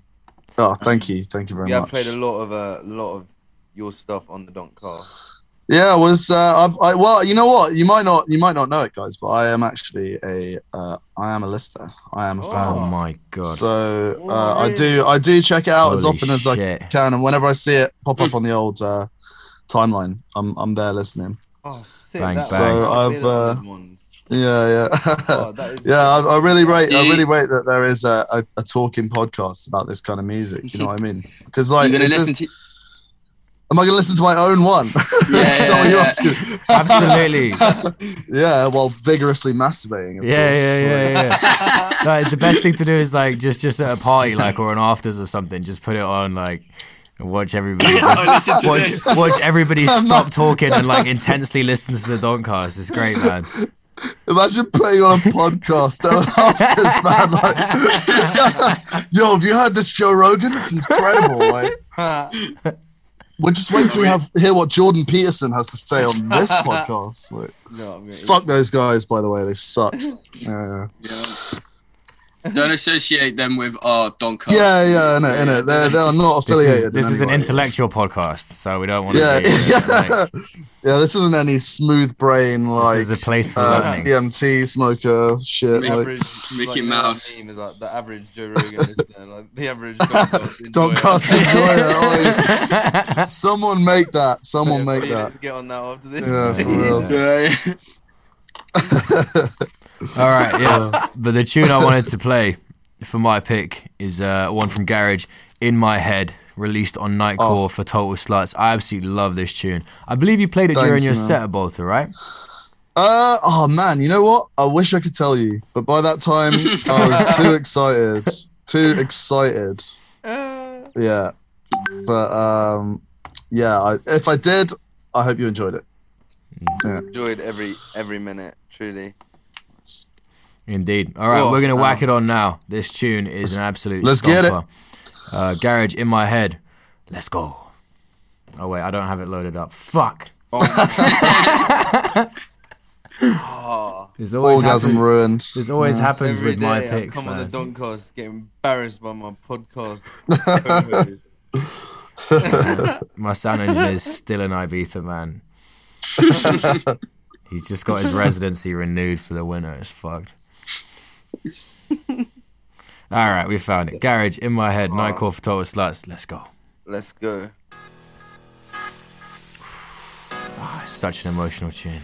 Oh, thank um, you. Thank you very yeah, much. Yeah, I played a lot of a uh, lot of your stuff on the DonkCast. Yeah, I was uh, I, I, well. You know what? You might not. You might not know it, guys. But I am actually a. Uh, I am a lister. I am a oh. fan. Oh my god! So uh, I do. I do check it out Holy as often as shit. I can, and whenever I see it pop up on the old uh, timeline, I'm I'm there listening. Oh, sick! Bang, that, bang. So I've. Uh, yeah, yeah, oh, yeah. I, I really rate. I really rate that there is a, a, a talking podcast about this kind of music. You know what I mean? Because like, you're gonna listen to. Am I going to listen to my own one? Yeah, yeah, so yeah, yeah. Absolutely. Yeah, while vigorously masturbating. Of yeah, yeah, yeah, yeah, yeah. Like, the best thing to do is like just, just at a party, like or an afters or something, just put it on, like, and watch everybody. Just, oh, watch, watch everybody stop talking and like intensely listen to the DonkCast. It's great, man. Imagine putting on a podcast after this, man. Like, yo, have you heard this Joe Rogan? It's incredible, like. We're just waiting to have hear what Jordan Peterson has to say on this podcast. Like, no, fuck those guys, by the way. They suck. Uh, yeah. Don't associate them with our DonkCast. Yeah, yeah, no, yeah. no, they're they're not affiliated. This is, this is an intellectual podcast, so we don't want to. Yeah, be, yeah. Like, yeah, this isn't any smooth brain like. This is a place for uh, learning. D M T smoker shit. Like, average, Mickey like, Mouse. Is like the average Joe Rogan listener, like the average DonkCast enjoyer. Like, someone make that. Someone yeah, make that. Let's get on that after this. Yeah, for real. Yeah. All right, yeah. But the tune I wanted to play for my pick is uh, one from Garage, In My Head, released on Nightcore oh. for Total Sluts. I absolutely love this tune. I believe you played it Thank during you, your man. set at Bolta, right? Uh oh man, you know what? I wish I could tell you, but by that time I was too excited, too excited. Yeah, but um, yeah. I, if I did, I hope you enjoyed it. Yeah. Enjoyed every every minute, truly. Indeed. All right, Whoa, we're gonna uh, whack it on now. This tune is an absolute. Let's stomper. get it. Uh, Garage In My Head. Let's go. Oh wait, I don't have it loaded up. Fuck. Oh. oh. This always happens. Ruined. This always yeah. happens every with day my I picks. Come man. on the DonkCast, get embarrassed by my podcast. My sound engineer is still in Ibiza, man. He's just got his residency renewed for the winter. It's fucked. Alright, we found it. Garage, In My Head, oh. Nightcore for Total Sluts. Let's go. Let's go. Oh, it's such an emotional tune.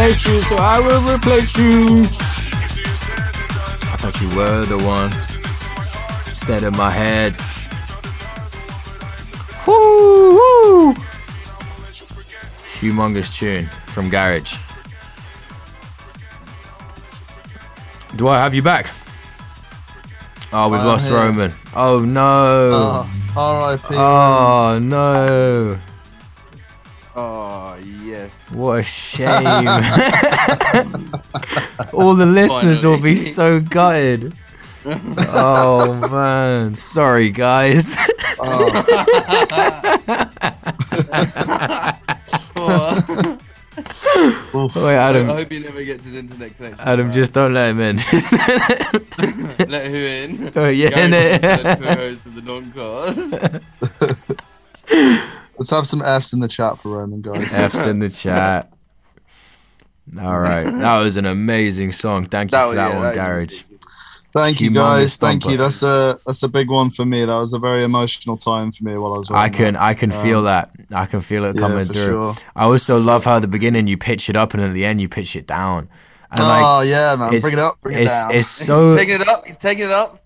replace you, so I will replace you. I thought you were the one. Instead of my head. Woo, woo. Humongous tune from Garage. Do I have you back? Oh, we've I'm lost here. Roman. Oh, no. Oh, R I P. Oh, no. Oh, yes. What a shame. All the listeners Finally. Will be so gutted. Oh, man. Sorry, guys. Oh. Oh, wait, Adam. I hope he never gets his internet connection. Adam, right. Just don't let him in. Let who in? Oh, yeah, innit? The non-cars. Let's have some F's in the chat for Roman, guys. F's in the chat. Alright, that was an amazing song. Thank you that, for that yeah, one, that Garage. Thank you, guys. Thank you. That's a that's a big one for me. That was a very emotional time for me while I was. I can that. I can um, feel that. I can feel it coming yeah, for through. Sure. I also love how at the beginning you pitch it up and at the end you pitch it down. And oh like, yeah, man! Bring it up, bring it down. It's so he's taking it up. He's taking it up.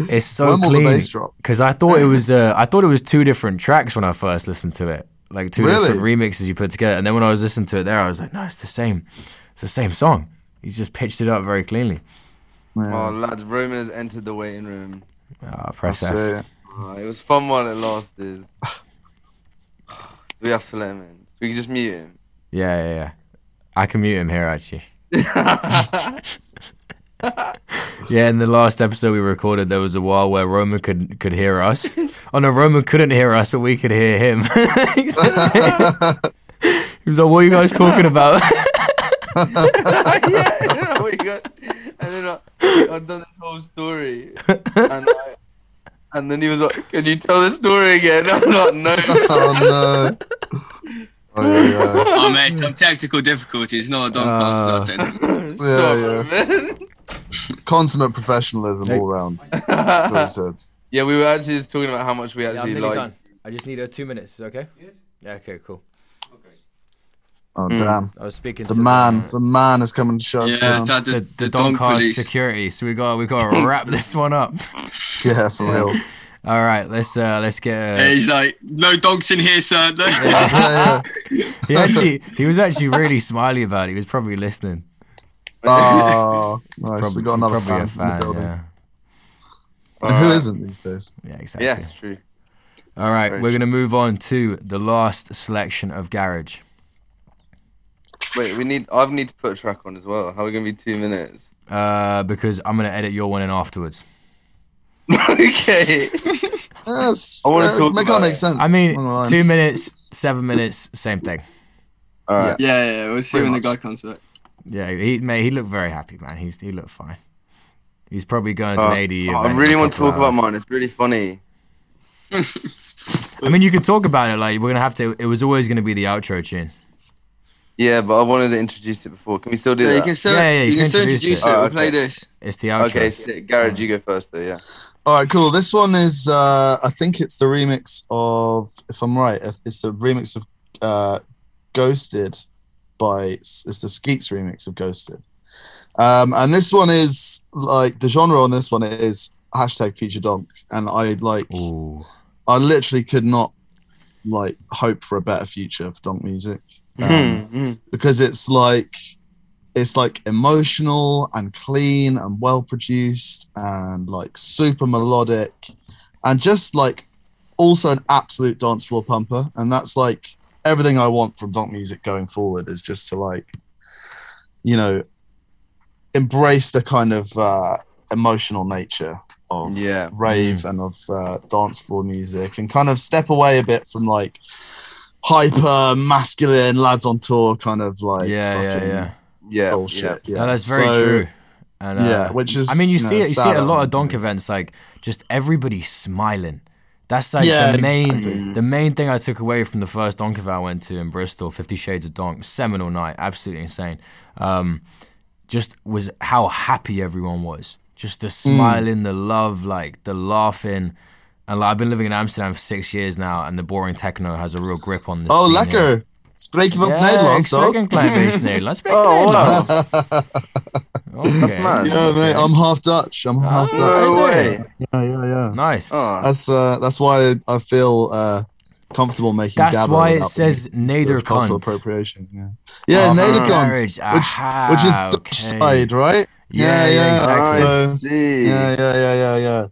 It's so when clean because I thought it was uh, I thought it was two different tracks when I first listened to it, like two really? different remixes you put together. And then when I was listening to it there, I was like, no, it's the same. It's the same song. He's just pitched it up very cleanly. Wow. Oh, lads, Roman has entered the waiting room. Oh, press F. It. Oh, it was fun while it lasted. We have to let him in. We can just mute him. Yeah, yeah, yeah. I can mute him here, actually. Yeah, in the last episode we recorded, there was a while where Roman could could hear us. Oh, no, Roman couldn't hear us, but we could hear him. He was like, what are you guys talking about? Yeah, you know, we got... And then I, I'd done this whole story, and I, and then he was like, "Can you tell the story again?" And I was like, "No." Oh no! Oh, yeah, yeah. Oh man, some technical difficulties. Not a Doncast started. Yeah, yeah. Consummate professionalism all round. Yeah, we were actually just talking about how much we actually yeah, I'm like. Done. I just need uh, two minutes. Is it okay? Yes. Yeah. Okay. Cool. Oh mm. damn! I was speaking the to man. The, the man is coming to show us. Yeah, down. the, the, the, the DonkCast security. So we got we got to wrap this one up. Yeah, for real. All right, let's uh, let's get. Uh... Yeah, he's like, no dogs in here, sir. No. Yeah, yeah. He actually he was actually really smiley about it. He was probably listening. Oh, nice. Probably, we got another fan, a fan in the building. Yeah. And uh, who isn't these days? Yeah, exactly. Yeah, it's true. All right, Very we're true. gonna move on to the last selection of Garage. Wait, we need. I need to put a track on as well. How are we gonna be two minutes? Uh, because I'm gonna edit your one in afterwards. Okay. Yes. I want to talk. Make that make sense. I mean, Online. two minutes, seven minutes, same thing. All right. Yeah, yeah. yeah. We'll see Pretty when much. the guy comes back. Yeah, he mate, he looked very happy, man. He's he looked fine. He's probably going uh, to an A D. Oh, I really want to talk about mine. It's really funny. I mean, you can talk about it. Like we're gonna have to. It was always gonna be the outro tune. Yeah, but I wanted to introduce it before. Can we still do yeah, that? You can still, yeah, yeah, you you can can still introduce, introduce it. it. Oh, we'll okay. play this. It's the outro. Okay, so, Garage, you go first, though, yeah. All right, cool. This one is, uh, I think it's the remix of, if I'm right, it's the remix of uh, Ghosted by, it's the Skeets remix of Ghosted. Um, and this one is, like, the genre on this one is hashtag Future Donk. And I, like, Ooh. I literally could not, like, hope for a better future for Donk music. Um, mm-hmm. Because it's like it's like emotional and clean and well produced and like super melodic and just like also an absolute dance floor pumper, and that's like everything I want from Donk music going forward is just to like, you know, embrace the kind of uh, emotional nature of yeah. rave mm. and of uh, dance floor music and kind of step away a bit from like hyper masculine lads on tour kind of like yeah, fucking yeah, yeah. bullshit. Yeah, yeah. No, that's very so, true. And, uh, yeah, which is I mean, you, you see know, it, you see it a lot of Donk events, like just everybody smiling. That's like yeah, the main, exactly. the main thing I took away from the first Donk event I went to in Bristol, Fifty Shades of Donk, seminal night, absolutely insane. Um, just was how happy everyone was. Just the smiling, mm. the love, like the laughing. And like, I've been living in Amsterdam for six years now, and the boring techno has a real grip on this. Oh, lekker! Spreken we op ja, Nederlands ook? Ja, ik spreek een klein beetje Nederlands. Spreek oh, Nederlands. Okay. Dat is man. Ja, nee, I'm half Dutch. I'm oh, half Dutch. No way. Ja, ja, ja. Nice. Oh. That's, uh, that's why I feel... Uh, comfortable making That's Gabba why it says Nader cultural appropriation. Yeah, yeah oh, Nader Cunt, Aha, which, which is Dutch okay. side, right? Yeah, yeah, yeah exactly. I see. Yeah, yeah, yeah, yeah, yeah.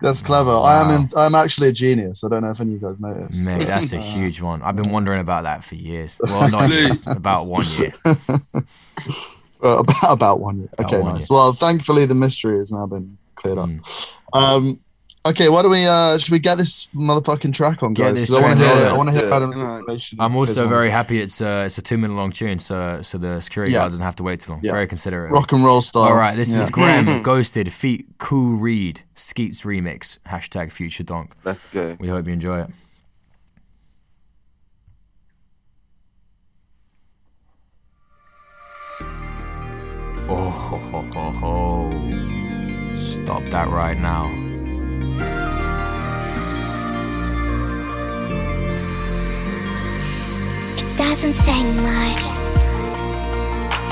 That's clever. Wow. I am in, I'm actually a genius. I don't know if any of you guys noticed. Mate, but, that's a uh, huge one. I've been wondering about that for years. Well, not years, about one year. uh, about, about one year. About okay, one nice. Year. Well, thankfully the mystery has now been cleared up. Mm. Um, Okay, why don't we, uh, should we get this motherfucking track on, guys? Because I want to hear, I want to hear Adam's information. I'm also very happy it's uh, it's a two-minute long tune, so so the security yeah. guard doesn't have to wait too long. Yeah. Very considerate. Rock and roll style. All right, this yeah. is Graham Ghosted, feat Cool Reed, Skeets remix, hashtag Future Donk. Let's go. We hope you enjoy it. Oh, ho, ho, ho, ho. Stop that right now. It doesn't say much,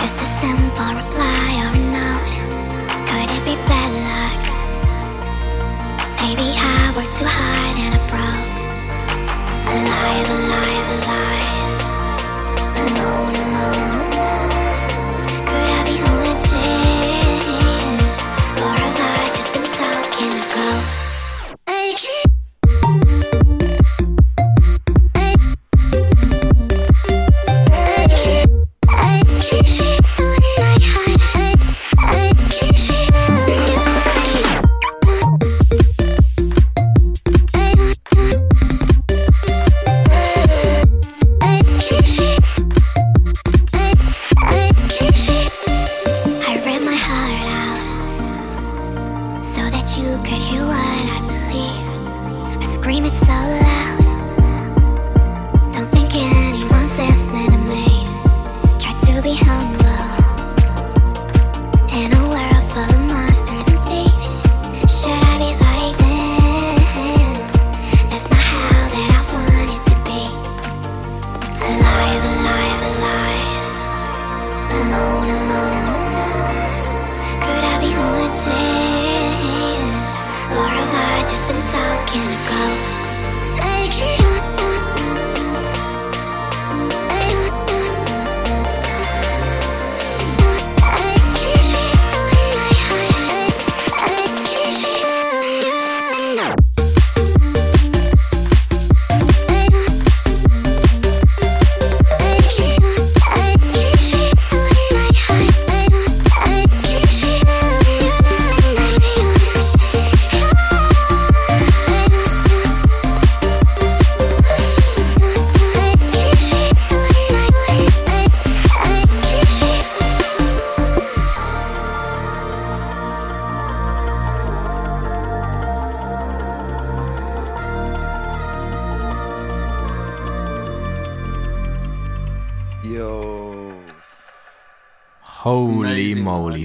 just a simple reply or a note. Could it be bad luck? Maybe I worked too hard and I broke. Alive, alive, alive. Alone, alone, alone. Could I be haunted? Or have I just been talking to ghosts? I can't.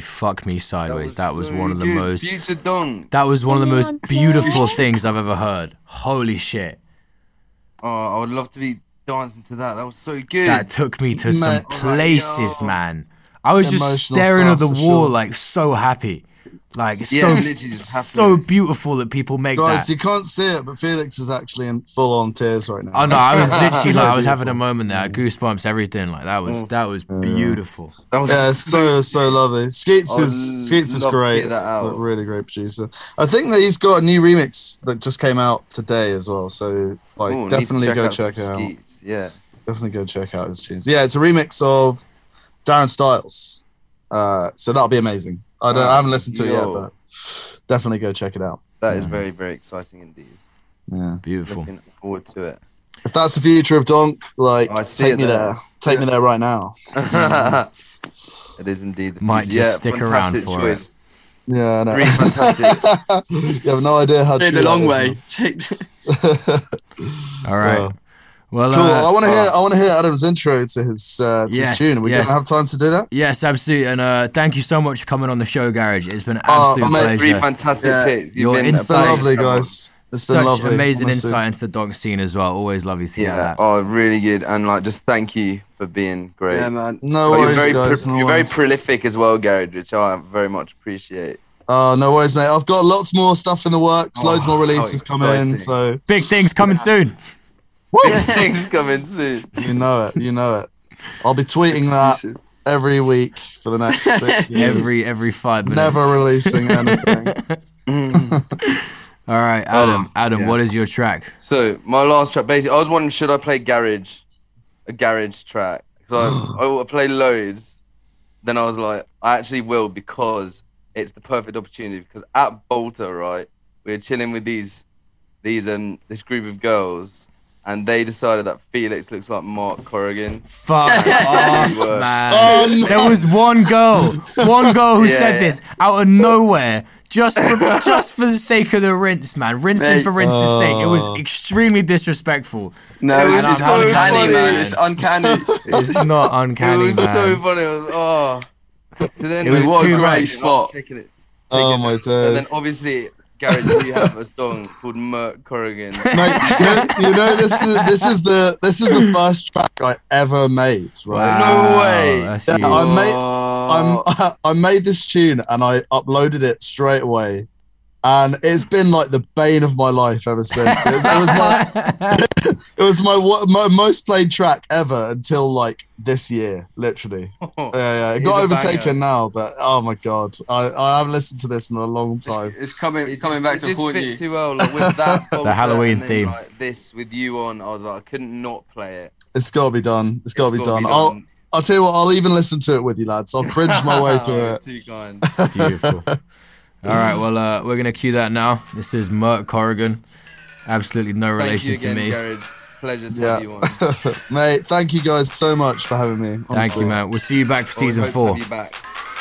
Fuck me sideways. That was, that was so one of the most. That was one of the most beautiful things I've ever heard. Holy shit! Oh, I would love to be dancing to that. That was so good. That took me to man. some places, oh, man. I was Emotional just staring at the wall, sure. like so happy, like yeah, so just so beautiful that people make Guys, that. Guys, you can't see it, but Felix is actually in full-on tears right now. Oh no, I was literally like, I was having a moment there, goosebumps, everything. Like that was oh. that was beautiful. That was yeah, so, so so lovely. Skeets oh, is Skeets is great. A really great producer. I think that he's got a new remix that just came out today as well. So like Ooh, definitely check go check it out. Skeets. Yeah, definitely go check out his tunes. Yeah, it's a remix of Darren Styles. Uh, so that'll be amazing. I, don't, um, I haven't listened to it yo. yet, but definitely go check it out. That yeah. is very, very exciting indeed. Yeah, beautiful. Looking forward to it. If that's the future of Donk, like oh, take me there. there. Take me there right now. It is indeed. The Might future. just yeah, stick around for choice. it. Yeah, I know. Really fantastic. You have no idea how. Take the long way. All right. Well, Well, cool. Uh, I want to hear. I want to hear Adam's intro to his, uh, to yes, his tune. Are we yes. gonna have time to do that? Yes, absolutely. And uh, thank you so much for coming on the show, Garage. It's been an absolute oh, mate, pleasure. Really fantastic. Yeah. You're been so lovely, guys. It's such lovely, amazing honestly. Insight into the donk scene as well. Always lovely to hear yeah, that. Oh, really good. And like, just thank you for being great. Yeah, man. No but worries, You're very, guys, pro- no you're very prolific as well, Gary, which I very much appreciate. Oh, no worries, mate. I've got lots more stuff in the works. Oh, loads more releases oh, coming. So big things coming yeah. soon. Big things coming soon. You know it. You know it. I'll be tweeting that every week for the next six years. Every every five minutes. Never releasing anything. mm. All right, Adam. Um, Adam, yeah. What is your track? So my last track, basically, I was wondering, should I play garage, a garage track? Because I, I play loads. Then I was like, I actually will, because it's the perfect opportunity. Because at Bolta, right, we were chilling with these, these um, this group of girls, and they decided that Felix looks like Mark Corrigan. Fuck off, man! Oh, no. There was one girl, one girl who yeah, said yeah. this out of nowhere. Just for, just for the sake of the rinse, man. Rinsing Mate. for rinse's oh. sake. It was extremely disrespectful. No, it's just so uncanny, man. It's uncanny. It's not uncanny, man. It was man. so funny. It was, oh. So then it was what a great right. spot. Taking it, taking oh, my days. And then, obviously, Garrett, you have a song called Mark Corrigan. Mate, you know, you know this, is, this, is the, this is the first track I ever made, right? Wow. No way. That's yeah, I made... I'm, I made this tune and I uploaded it straight away, and it's been like the bane of my life ever since. It was, it was, my, it was my, my most played track ever until like this year, literally. Oh, yeah, yeah. It got overtaken now, but oh my god, I, I haven't listened to this in a long time. It's, it's coming, it's coming back to haunt you. Too well, like, with that the Halloween theme. Like, this with you on, I was like, I couldn't not play it. It's got to be done. It's got to be done. Be done. I'll, I'll tell you what, I'll even listen to it with you, lads. I'll cringe my way through it. Too kind. Beautiful. All right, well, uh, we're going to cue that now. This is Mark Corrigan. Absolutely no thank relation you again, to me. Garage. Pleasure to yeah. have you on. Mate, thank you guys so much for having me. Honestly. Thank you, man. We'll see you back for Always season four. Have you back.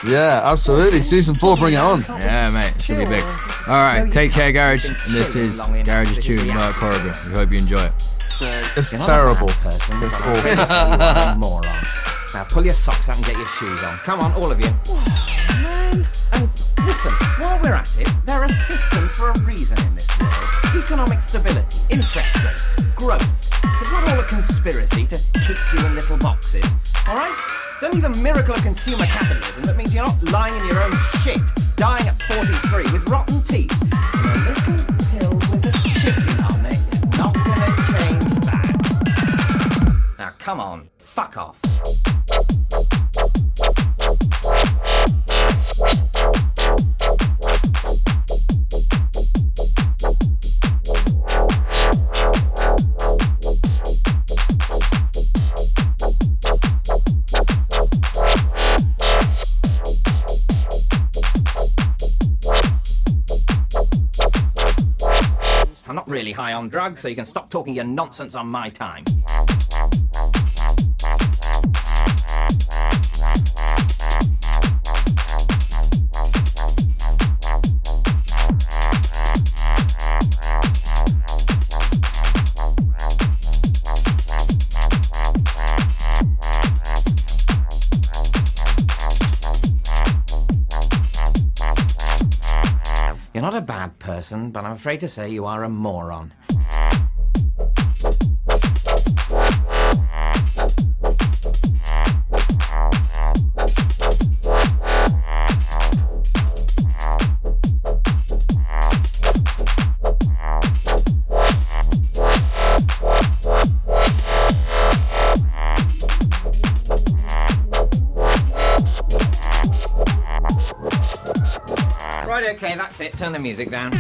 Yeah, absolutely. Season four, bring it on. Yeah, mate. It's going to be big. All right, take care, Garage. And this is Garage's tune, Mark Corrigan. We hope you enjoy it. It's terrible. It's awful. Now pull your socks out and get your shoes on. Come on, all of you. Oh, man. And listen, while we're at it, there are systems for a reason in this world. Economic stability, interest rates, growth. It's not all a conspiracy to keep you in little boxes, all right? It's only the miracle of consumer capitalism that means you're not lying in your own shit, dying at forty-three with rotten teeth. And a little pill with a chicken on it is not going to change that. Now come on, fuck off. I'm not really high on drugs, so you can stop talking your nonsense on my time. You're not a bad person, but I'm afraid to say you are a moron. Okay, that's it. Turn the music down.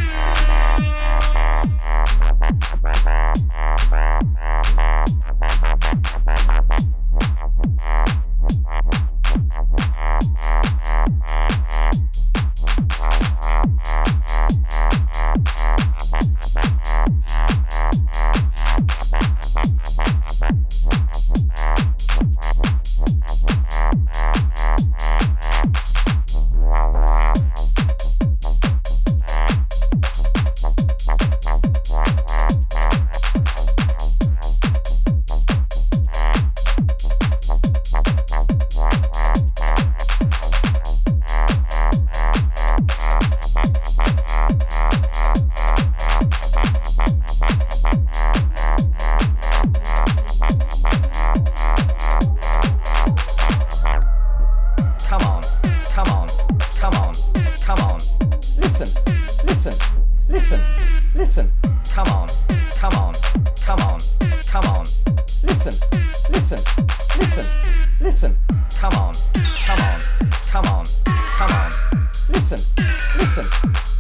listen, listen,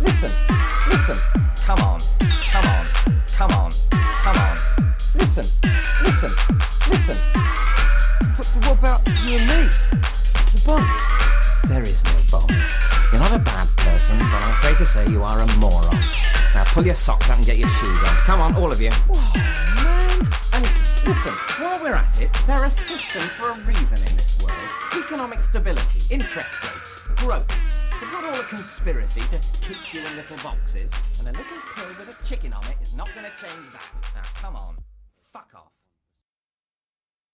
listen, listen. Come on, come on, come on, come on. Listen, listen, listen. But what about you and me? The bomb? There is no bomb. You're not a bad person, but I'm afraid to say you are a moron. Now pull your socks up and get your shoes on. Come on, all of you. Whoa, man. And listen, while we're at it, there are systems for a reason in this world. Economic stability, interest rates, growth. It's not all a conspiracy to keep you in little boxes, and a little pill with a chicken on it is not going to change that. Now, come on. Fuck off.